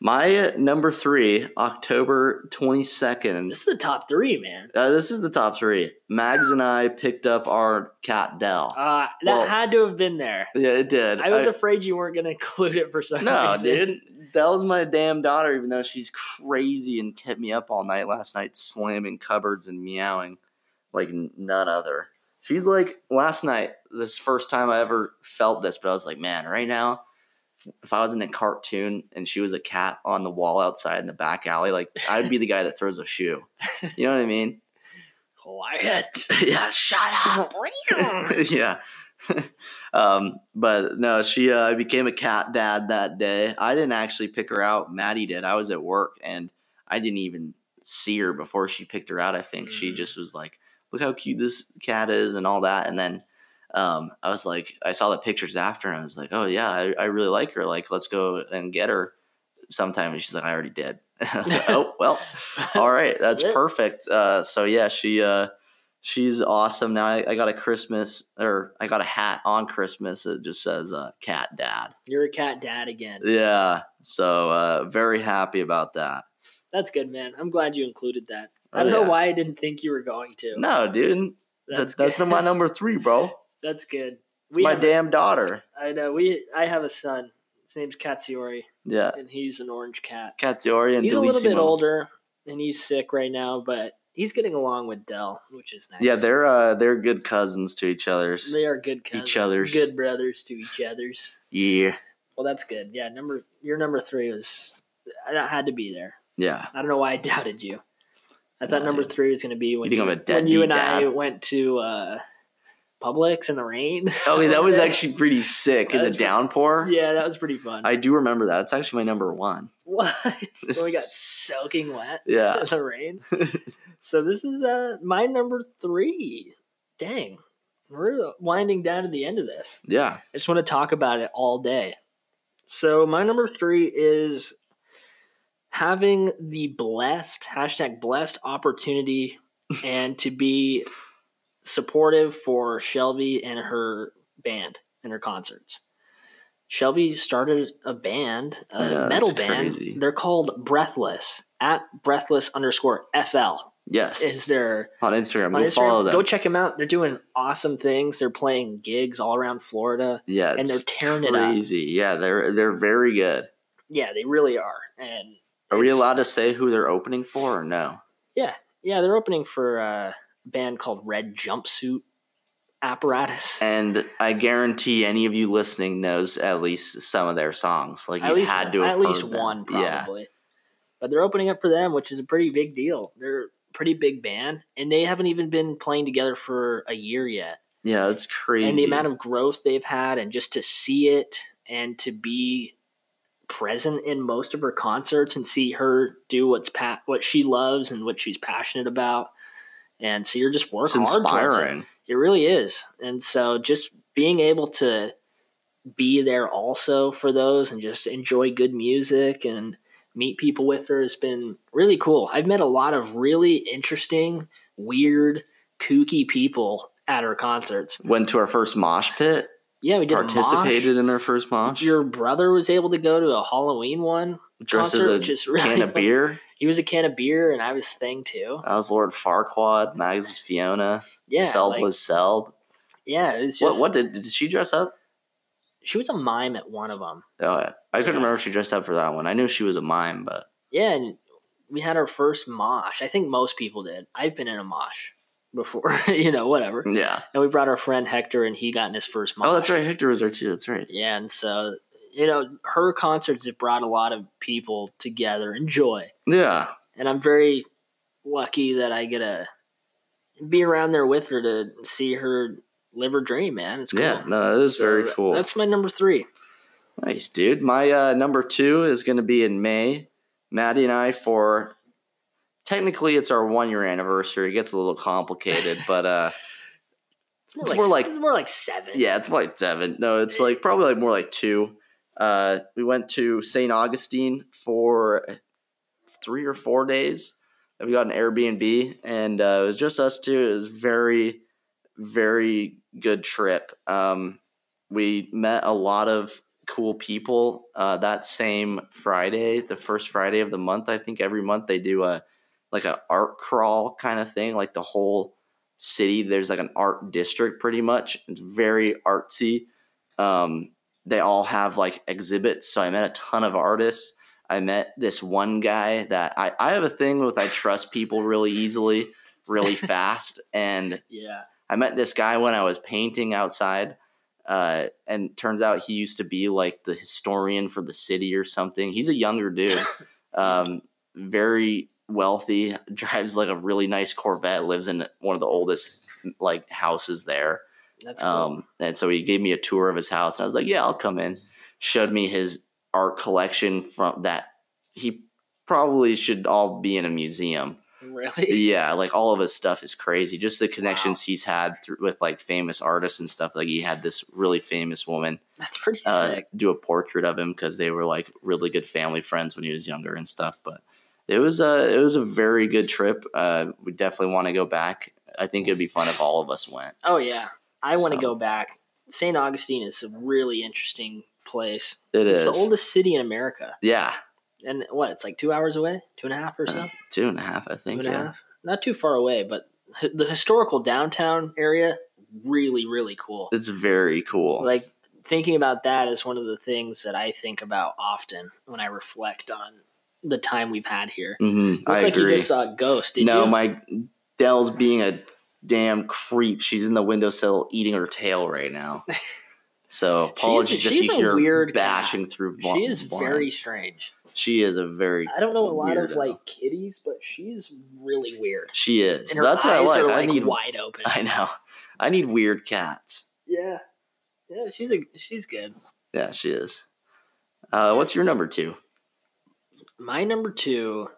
My number three, October twenty-second. This is the top three, man. Uh, this is the top three. Mags and I picked up our cat Dell. Uh, that well, had to have been there. Yeah, it did. I was I, afraid you weren't going to include it for some no, reason. No, dude. Dell's my damn daughter, even though she's crazy and kept me up all night last night slamming cupboards and meowing like none other. She's like, last night, this first time I ever felt this, but I was like, man, right now, if I was in a cartoon and she was a cat on the wall outside in the back alley, like I'd be the guy that throws a shoe. You know what I mean? Quiet. Yeah. Shut up. Yeah. um, but no, she, uh, became a cat dad that day. I didn't actually pick her out. Maddie did. I was at work and I didn't even see her before she picked her out. I think mm. she just was like, look how cute this cat is and all that. And then, Um, I was like, I saw the pictures after and I was like, oh yeah, I, I really like her. Like, let's go and get her sometime. And she's like, I already did. I was like, oh, well, all right. That's perfect. Uh, so yeah, she, uh, she's awesome. Now I, I got a Christmas or I got a hat on Christmas. It just says, uh, cat dad. You're a cat dad again. Yeah. So, uh, very happy about that. That's good, man. I'm glad you included that. I don't oh, yeah. know why I didn't think you were going to. No, dude. That's, that's, that's my number three, bro. That's good. We My damn a, daughter. I know. We. I have a son. His name's Katsiori. Yeah. And he's an orange cat. Katsiori and He's Delissimo. A little bit older, and he's sick right now, but he's getting along with Dell, which is nice. Yeah, they're uh, they're good cousins to each other's. They are good cousins. Each other's. Good brothers to each other's. Yeah. Well, that's good. Yeah, number your number three was – I had to be there. Yeah. I don't know why I doubted you. I thought no, number dude. three was going to be when you, you, when you and dad. I went to uh, – Publix in the rain. Oh, yeah, that was actually pretty sick in the pretty, downpour. Yeah, that was pretty fun. I do remember that. It's actually my number one. What? When we got soaking wet yeah. in the rain. So this is uh, my number three. Dang. We're winding down to the end of this. Yeah. I just want to talk about it all day. So my number three is having the blessed, hashtag blessed opportunity and to be supportive for Shelby and her band and her concerts. Shelby started a band, a yeah, metal band. Crazy. They're called Breathless at Breathless underscore F L. Yes, is their on Instagram. We'll follow them. Go check them out. They're doing awesome things. They're playing gigs all around Florida. Yeah, and they're tearing crazy. it up. Crazy. Yeah, they're they're very good. Yeah, they really are. And are we allowed to say who they're opening for or no? Yeah, yeah, they're opening for. Uh, band called Red Jumpsuit Apparatus, and I guarantee any of you listening knows at least some of their songs. Like, you had to have at least one, probably. Yeah. But they're opening up for them, which is a pretty big deal. They're a pretty big band, and they haven't even been playing together for a year yet. Yeah, that's crazy. And the amount of growth they've had, and just to see it and to be present in most of her concerts and see her do what's pa- what she loves and what she's passionate about. And so you're just working hard towards it. It really is. And so just being able to be there also for those and just enjoy good music and meet people with her has been really cool. I've met a lot of really interesting, weird, kooky people at her concerts. Went to our first mosh pit. Yeah, we did. Participated mosh. in our first mosh. Your brother was able to go to a Halloween one. Dressed concert, as a just really can of fun. beer. He was a can of beer, and I was Thing too. I was Lord Farquaad. Mags was Fiona. Yeah, Selb like, was Selb. Yeah, it was just. What, what did did she dress up? She was a mime at one of them. Oh, yeah. I couldn't yeah. remember if she dressed up for that one. I knew she was a mime, but... Yeah, and we had our first mosh. I think most people did. I've been in a mosh before, you know, whatever. Yeah. And we brought our friend Hector, and he got in his first mosh. Oh, that's right. Hector was there, too. That's right. Yeah, and so... You know, her concerts have brought a lot of people together and joy. Yeah. And I'm very lucky that I get to be around there with her to see her live her dream, man. It's cool. Yeah, no, it is so very cool. That's my number three. Nice, dude. My uh, number two is going to be in May. Maddie and I for – technically it's our one-year anniversary. It gets a little complicated, but – uh it's more, it's, like, more like, it's more like seven. Yeah, it's more like seven. No, it's like probably like more like two. Uh, we went to Saint Augustine for three or four days. We got an Airbnb, and uh, it was just us two. It was very, very good trip. Um, we met a lot of cool people uh, that same Friday, the first Friday of the month. I think every month they do a like an art crawl kind of thing, like the whole city. There's like an art district pretty much. It's very artsy. Um They all have like exhibits. So I met a ton of artists. I met this one guy that I, I have a thing with. I trust people really easily, really fast. And yeah, I met this guy when I was painting outside. Uh, and turns out he used to be like the historian for the city or something. He's a younger dude, um, very wealthy, drives like a really nice Corvette, lives in one of the oldest like houses there. That's cool. Um, and so he gave me a tour of his house. And I was like, yeah, I'll come in. Showed me his art collection from that. He probably should all be in a museum. Really? Yeah. Like all of his stuff is crazy. Just the connections wow. he's had through, with like famous artists and stuff. Like he had this really famous woman. That's pretty uh, sick. Do a portrait of him because they were like really good family friends when he was younger and stuff. But it was a, it was a very good trip. Uh, we definitely want to go back. I think it'd be fun if all of us went. Oh, yeah. I want to so. go back. Saint Augustine is a really interesting place. It it's is. It's the oldest city in America. Yeah. And what, it's like two hours away? Two and a half or so? Uh, two and a half, I think. Two and yeah. a half. Not too far away, but the historical downtown area, really, really cool. It's very cool. Like, thinking about that is one of the things that I think about often when I reflect on the time we've had here. Mm-hmm. I like agree. You just saw a ghost, did no, you? No, my Dell's being a... damn creep. She's in the windowsill eating her tail right now. So apologies she's, if she's you hear weird bashing cat. Through vomit. She is very strange. She is a very I don't know a lot weirdo. Of like kitties, but she's really weird. She is. And her That's eyes what I like. Are, like I need wide open. I know. I need weird cats. Yeah. Yeah, she's a she's good. Yeah, she is. Uh, what's your number two? My number two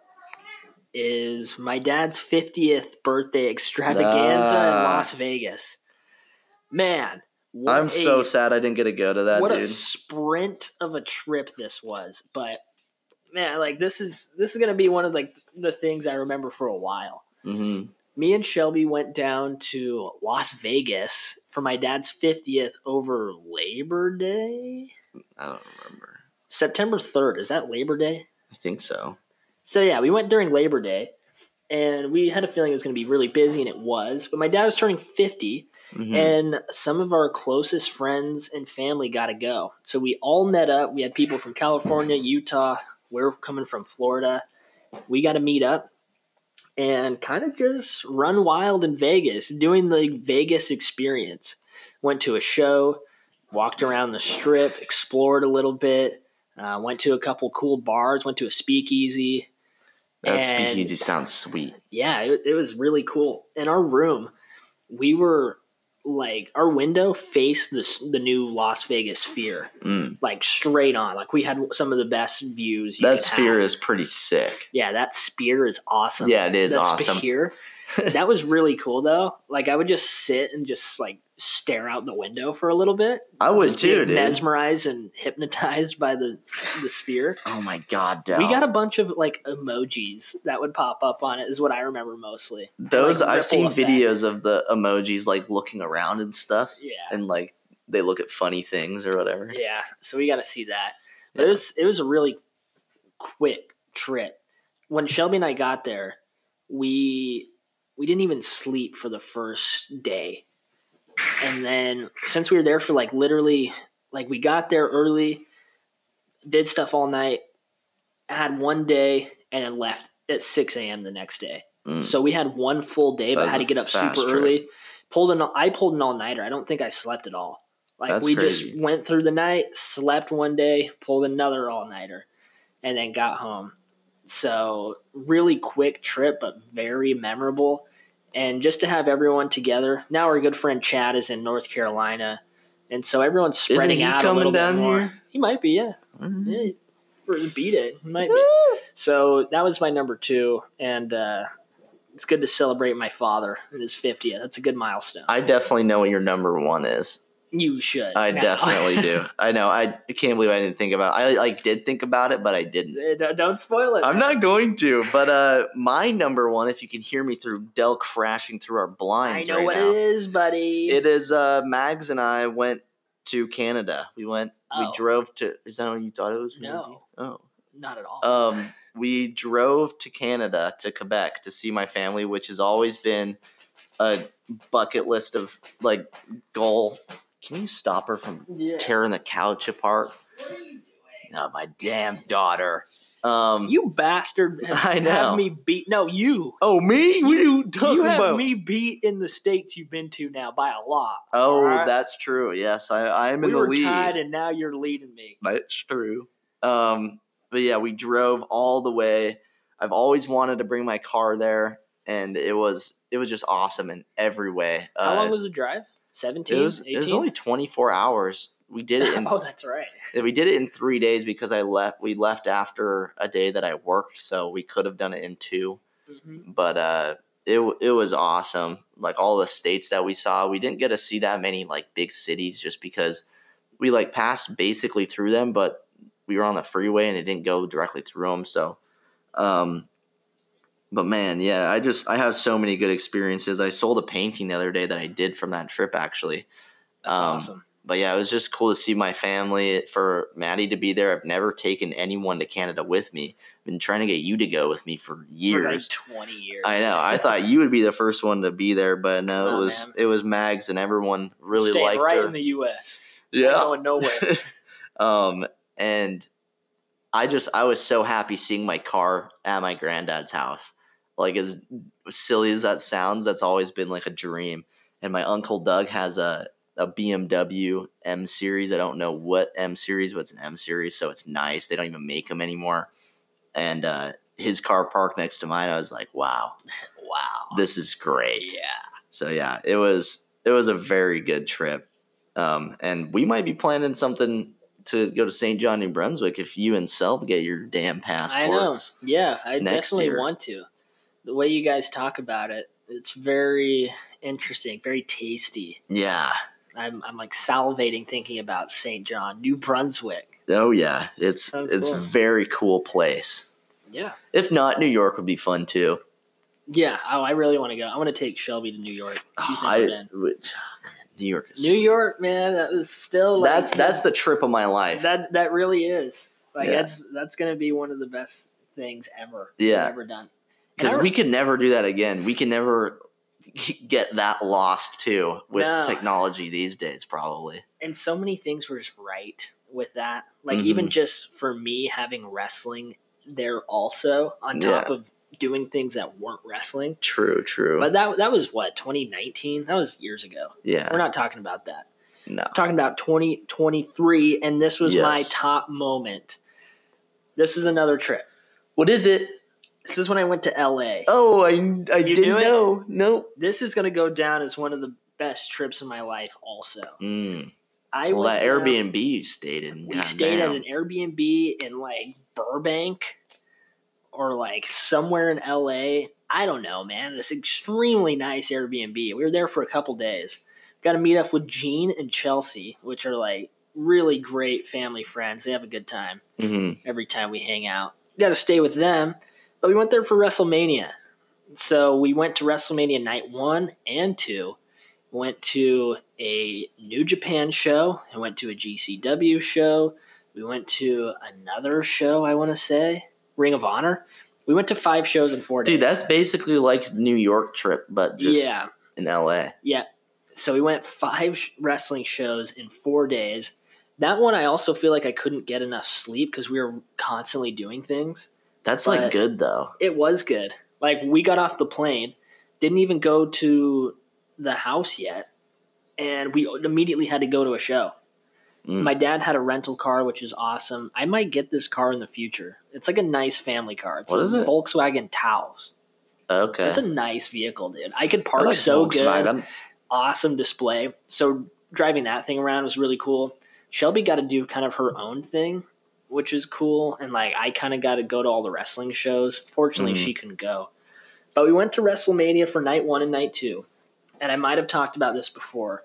is my dad's fiftieth birthday extravaganza uh, in Las Vegas. Man. I'm a, so sad I didn't get to go to that, what dude. A sprint of a trip this was. But, man, like this is this is going to be one of like the things I remember for a while. Mm-hmm. Me and Shelby went down to Las Vegas for my dad's fiftieth over Labor Day? I don't remember. September third. Is that Labor Day? I think so. So, yeah, we went during Labor Day, and we had a feeling it was going to be really busy, and it was. But my dad was turning fifty, mm-hmm. and some of our closest friends and family got to go. So we all met up. We had people from California, Utah. We're coming from Florida. We got to meet up and kind of just run wild in Vegas, doing the Vegas experience. Went to a show, walked around the strip, explored a little bit, uh, went to a couple cool bars, went to a speakeasy. That speakeasy sounds sweet. Yeah, it, it was really cool. In our room, we were like, our window faced this, the new Las Vegas Sphere, mm. like straight on. Like we had some of the best views. You that sphere have. Is pretty sick. Yeah, that sphere is awesome. Yeah, it is that awesome. Sphere, that was really cool though. Like I would just sit and just like stare out the window for a little bit. I would too, dude. Mesmerized and hypnotized by the the sphere. Oh my god, Del. We got a bunch of like emojis that would pop up on it is what I remember mostly. Those like, I've seen effect. Videos of the emojis like looking around and stuff. Yeah. And like they look at funny things or whatever. Yeah. So we gotta see that. But yeah. it was it was a really quick trip. When Shelby and I got there, we we didn't even sleep for the first day. And then since we were there for like literally Like, we got there early, did stuff all night, had one day, and then left at six a.m. the next day. Mm. So we had one full day, but had to get up super trip. early. Pulled an, I pulled an all-nighter. I don't think I slept at all. Like, That's we crazy. just went through the night, slept one day, pulled another all-nighter, and then got home. So really quick trip, but very memorable. And just to have everyone together. Now our good friend Chad is in North Carolina, and so everyone's spreading Isn't he out coming a little down bit more. Here? He might be, yeah. Mm-hmm. yeah he beat it. He might be. So that was my number two, and uh, it's good to celebrate my father in his fiftieth. That's a good milestone. I definitely know what your number one is. You should. I now. definitely do. I know. I can't believe I didn't think about it. I like did think about it, but I didn't. Don't spoil it. I'm man. not going to. But uh, my number one, if you can hear me through Dell crashing through our blinds right now. I know right what now, it is, buddy. It is uh, Mags and I went to Canada. We went. Oh. We drove to – is that what you thought it was? No. Oh. Not at all. Um, we drove to Canada, to Quebec, to see my family, which has always been a bucket list of like goal – Can you stop her from yeah. tearing the couch apart? What are you doing? Oh, my damn daughter. Um, you bastard. Have, I know. Have me beat. No, you. Oh, me? What are you talking You have about? me beat in the states you've been to now by a lot. Oh, right? That's true. Yes, I am in the lead. We were tied, and now you're leading me. That's true. Um, but, yeah, we drove all the way. I've always wanted to bring my car there, and it was it was just awesome in every way. How uh, long was the drive? seventeen It was, it was only twenty-four hours. We did it in, oh, that's right. We did it in three days because I left. We left after a day that I worked, so we could have done it in two. Mm-hmm. But uh, it it was awesome. Like all the states that we saw, we didn't get to see that many like big cities just because we like passed basically through them, but we were on the freeway and it didn't go directly through them. So, um, but man, yeah, I just I have so many good experiences. I sold a painting the other day that I did from that trip, actually. That's um, awesome. But yeah, it was just cool to see my family, for Maddie to be there. I've never taken anyone to Canada with me. I've been trying to get you to go with me for years. For like twenty years. I know. I thought you would be the first one to be there, but no, oh, it was man. it was Mags, and everyone really Staying liked right her. Right in the U S. Yeah, going nowhere. um, and I just I was so happy seeing my car at my granddad's house. Like, as silly as that sounds, that's always been like a dream. And my uncle Doug has a, a B M W M series. I don't know what M series, but it's an M series. So it's nice. They don't even make them anymore. And uh, his car parked next to mine. I was like, wow, wow, this is great. Yeah. So yeah, it was, it was a very good trip. Um, and we might be planning something to go to Saint John, New Brunswick if you and Selb get your damn passports. I know. Yeah. I definitely year. want to. The way you guys talk about it, it's very interesting, very tasty. Yeah. I'm I'm like salivating thinking about Saint John, New Brunswick. Oh yeah. It's Sounds it's cool. a very cool place. Yeah. If not, New York would be fun too. Yeah. Oh, I really want to go. I want to take Shelby to New York. She's never I, been. Which, New York is New York, man, that was still like, That's that's yeah, the trip of my life. That that really is. Like yeah. that's that's gonna be one of the best things ever. Yeah. I've ever done. Because we could never do that again. We can never get that lost, too, with no. technology these days, probably. And so many things were just right with that. Like, mm-hmm. even just for me having wrestling there also, on top yeah. of doing things that weren't wrestling. True, true. But that that was, what, twenty nineteen? That was years ago. Yeah. We're not talking about that. No. We're talking about twenty twenty-three, and this was yes. my top moment. This is another trip. What is it? This is when I went to L A. Oh, I I didn't know. Nope. This is going to go down as one of the best trips of my life also. Mm. I well, that down, Airbnb you stayed in. We stayed at an Airbnb in like Burbank or like somewhere in L A. I don't know, man. This extremely nice Airbnb. We were there for a couple days. Got to meet up with Gene and Chelsea, which are like really great family friends. They have a good time mm-hmm. every time we hang out. Got to stay with them. But we went there for WrestleMania. So we went to WrestleMania night one and two. Went to a New Japan show. I went to a G C W show. We went to another show, I want to say. Ring of Honor. We went to five shows in four days. Dude, that's basically like New York trip, but just yeah. in L A. Yeah. So we went five wrestling shows in four days. That one, I also feel like I couldn't get enough sleep because we were constantly doing things. That's but like good though. It was good. Like we got off the plane, didn't even go to the house yet, and we immediately had to go to a show. Mm. My dad had a rental car, which is awesome. I might get this car in the future. It's like a nice family car. It's what is it? Volkswagen Taos. Okay. It's a nice vehicle, dude. I could park I like so Volkswagen. good. I'm- awesome display. So driving that thing around was really cool. Shelby got to do kind of her own thing, which is cool. And like I kind of got to go to all the wrestling shows. Fortunately, mm-hmm. she couldn't go. But we went to WrestleMania for night one and night two. And I might have talked about this before.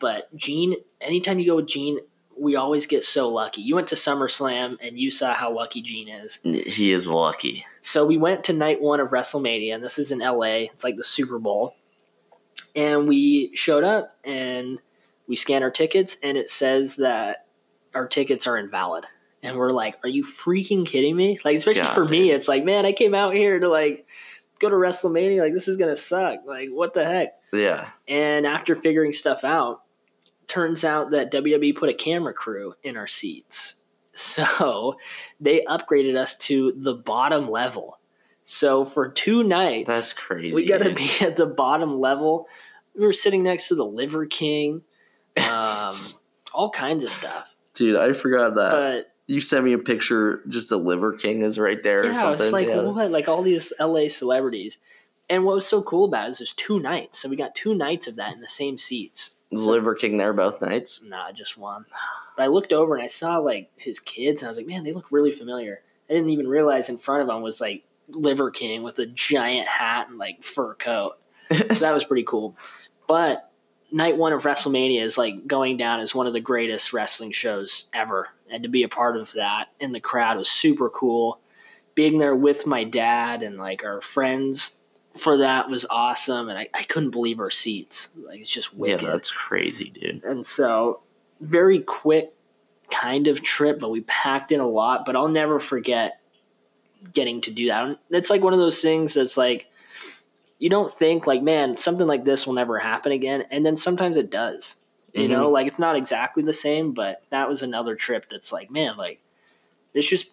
But Gene, anytime you go with Gene, we always get so lucky. You went to SummerSlam, and you saw how lucky Gene is. He is lucky. So we went to night one of WrestleMania, and this is in L A. It's like the Super Bowl. And we showed up, and we scan our tickets, and it says that our tickets are invalid. And we're like, are you freaking kidding me? Like, especially God, for me, dude. It's like, man, I came out here to, like, go to WrestleMania. Like, this is going to suck. Like, what the heck? Yeah. And after figuring stuff out, turns out that W W E put a camera crew in our seats. So they upgraded us to the bottom level. So for two nights, that's crazy. We got to be at the bottom level. We were sitting next to the Liver King, um, all kinds of stuff. Dude, I forgot that. But you sent me a picture, just the Liver King is right there yeah, or something. It's like, yeah, what? Like all these L A celebrities. And what was so cool about it is there's two nights. So we got two nights of that in the same seats. Was Liver King there both nights? Nah, just one. But I looked over and I saw like his kids and I was like, man, they look really familiar. I didn't even realize in front of him was like Liver King with a giant hat and like fur coat. So that was pretty cool. But night one of WrestleMania is like going down as one of the greatest wrestling shows ever. And to be a part of that in the crowd was super cool. Being there with my dad and like our friends for that was awesome, and I, I couldn't believe our seats. Like it's just wicked. Yeah, that's crazy, dude. And so very quick kind of trip, but we packed in a lot. But I'll never forget getting to do that. It's like one of those things that's like you don't think like, man, something like this will never happen again. And then sometimes it does. You mm-hmm. know, like it's not exactly the same, but that was another trip that's like, man, like it's just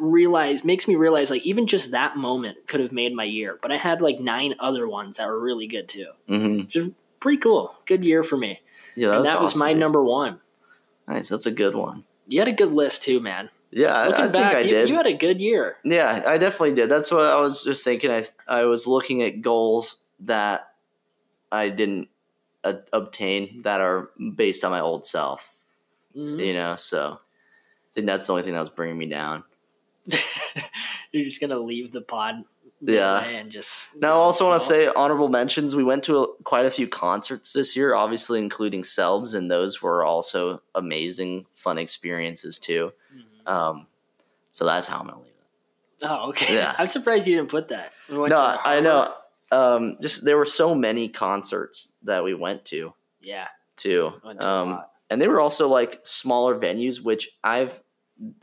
realize makes me realize like even just that moment could have made my year, but I had like nine other ones that were really good too. Mm-hmm. Which is pretty cool. Good year for me. Yeah, and that awesome, was my dude. number one. Nice, that's a good one. You had a good list too, man. Yeah, looking I, I back, think I you, did. You had a good year. Yeah, I definitely did. That's what I was just thinking. I I was looking at goals that I didn't uh, obtain that are based on my old self. Mm-hmm. You know, so I think that's the only thing that was bringing me down. You're just gonna leave the pod, yeah. And just now, I also want to say honorable mentions. We went to a, quite a few concerts this year, obviously including Selb's, and those were also amazing, fun experiences too. Mm-hmm. Um, so that's how I'm gonna leave it. Oh, okay. Yeah. I'm surprised you didn't put that. We no, I know. Um, just there were so many concerts that we went to. Yeah. Too. Went to um, and they were also like smaller venues, which I've.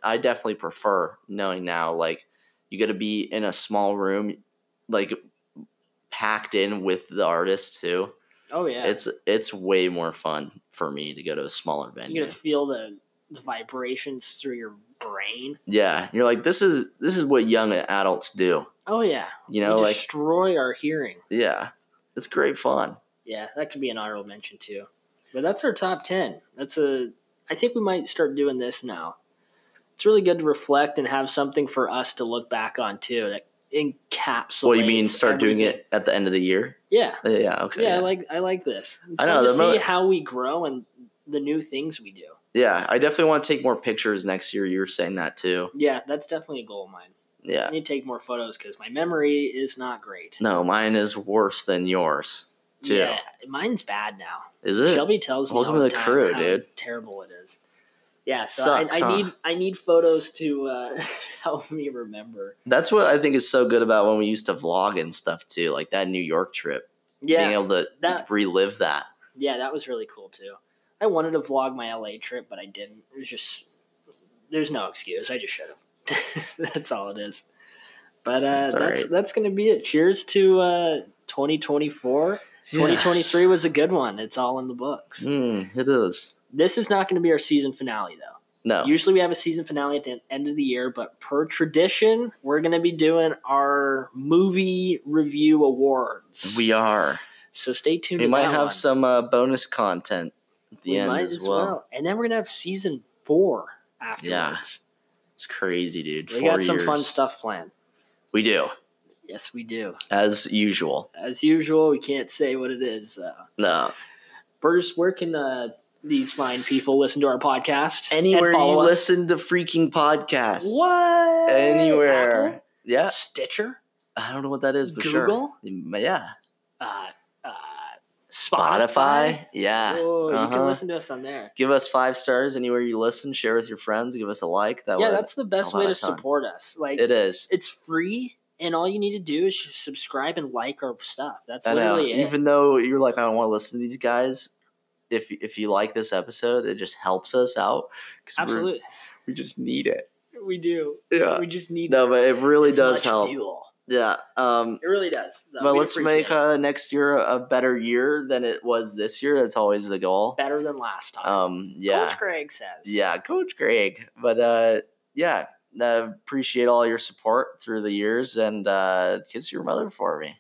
I definitely prefer knowing now, like you got to be in a small room, like packed in with the artists too. Oh yeah. It's, it's way more fun for me to go to a smaller venue. You're going to feel the, the vibrations through your brain. Yeah. You're like, this is, this is what young adults do. Oh yeah. You know, we like destroy our hearing. Yeah. It's great fun. Yeah. That could be an honorable mention too, but that's our top ten. That's a, I think we might start doing this now. It's really good to reflect and have something for us to look back on too. That encapsulates. Well, you mean start everything. doing it at the end of the year? Yeah. Yeah. Okay. Yeah, yeah. I like I like this. It's I know. To see moment. how we grow and the new things we do. Yeah, I definitely want to take more pictures next year. You were saying that too. Yeah, that's definitely a goal of mine. Yeah. I need to take more photos because my memory is not great. No, mine is worse than yours too. Yeah, mine's bad now. Is it? Shelby tells me Welcome all the, to the time crew, how dude. terrible it is. Yeah, so Sucks, I, I huh? need I need photos to uh, help me remember. That's what I think is so good about when we used to vlog and stuff too, like that New York trip. Yeah, being able to that, relive that. Yeah, that was really cool too. I wanted to vlog my L A trip, but I didn't. It was just there's no excuse. I just should have. That's all it is. But uh, that's that's, right. that's going to be it. Cheers to uh, twenty twenty-four. Yes. twenty twenty-three was a good one. It's all in the books. Mm, it is. This is not going to be our season finale, though. No. Usually we have a season finale at the end of the year, but per tradition, we're going to be doing our movie review awards. We are. So stay tuned. We might have one. some uh, bonus content at the we end might as, as well. well. And then we're going to have season four afterwards. Yeah. It's crazy, dude. We four got some years. fun stuff planned. We do. Yes, we do. As usual. As usual. We can't say what it is. Uh, no. Bruce, where can uh, these fine people listen to our podcast? Anywhere you us? listen to freaking podcasts. What? Anywhere. Apple? Yeah. Stitcher? I don't know what that is, but Google? sure. Google? Yeah. Uh, uh, Spotify? Spotify? Yeah. Oh, uh-huh. You can listen to us on there. Give us five stars anywhere you listen. Share with your friends. Give us a like. That yeah, that's the best way to support us. Like It is. It's free. And all you need to do is just subscribe and like our stuff. That's I literally know. it. Even though you're like, I don't want to listen to these guys. If if you like this episode, it just helps us out. Absolutely. We just need it. We do. Yeah. We just need no, it. No, but it really it's does help. Fuel. Yeah. Um, it really does. Though. But we let's make uh, next year a better year than it was this year. That's always the goal. Better than last time. Um, yeah. Coach Greg says. Yeah, Coach Greg. But uh, yeah. I uh, appreciate all your support through the years, and uh, kiss your mother for me.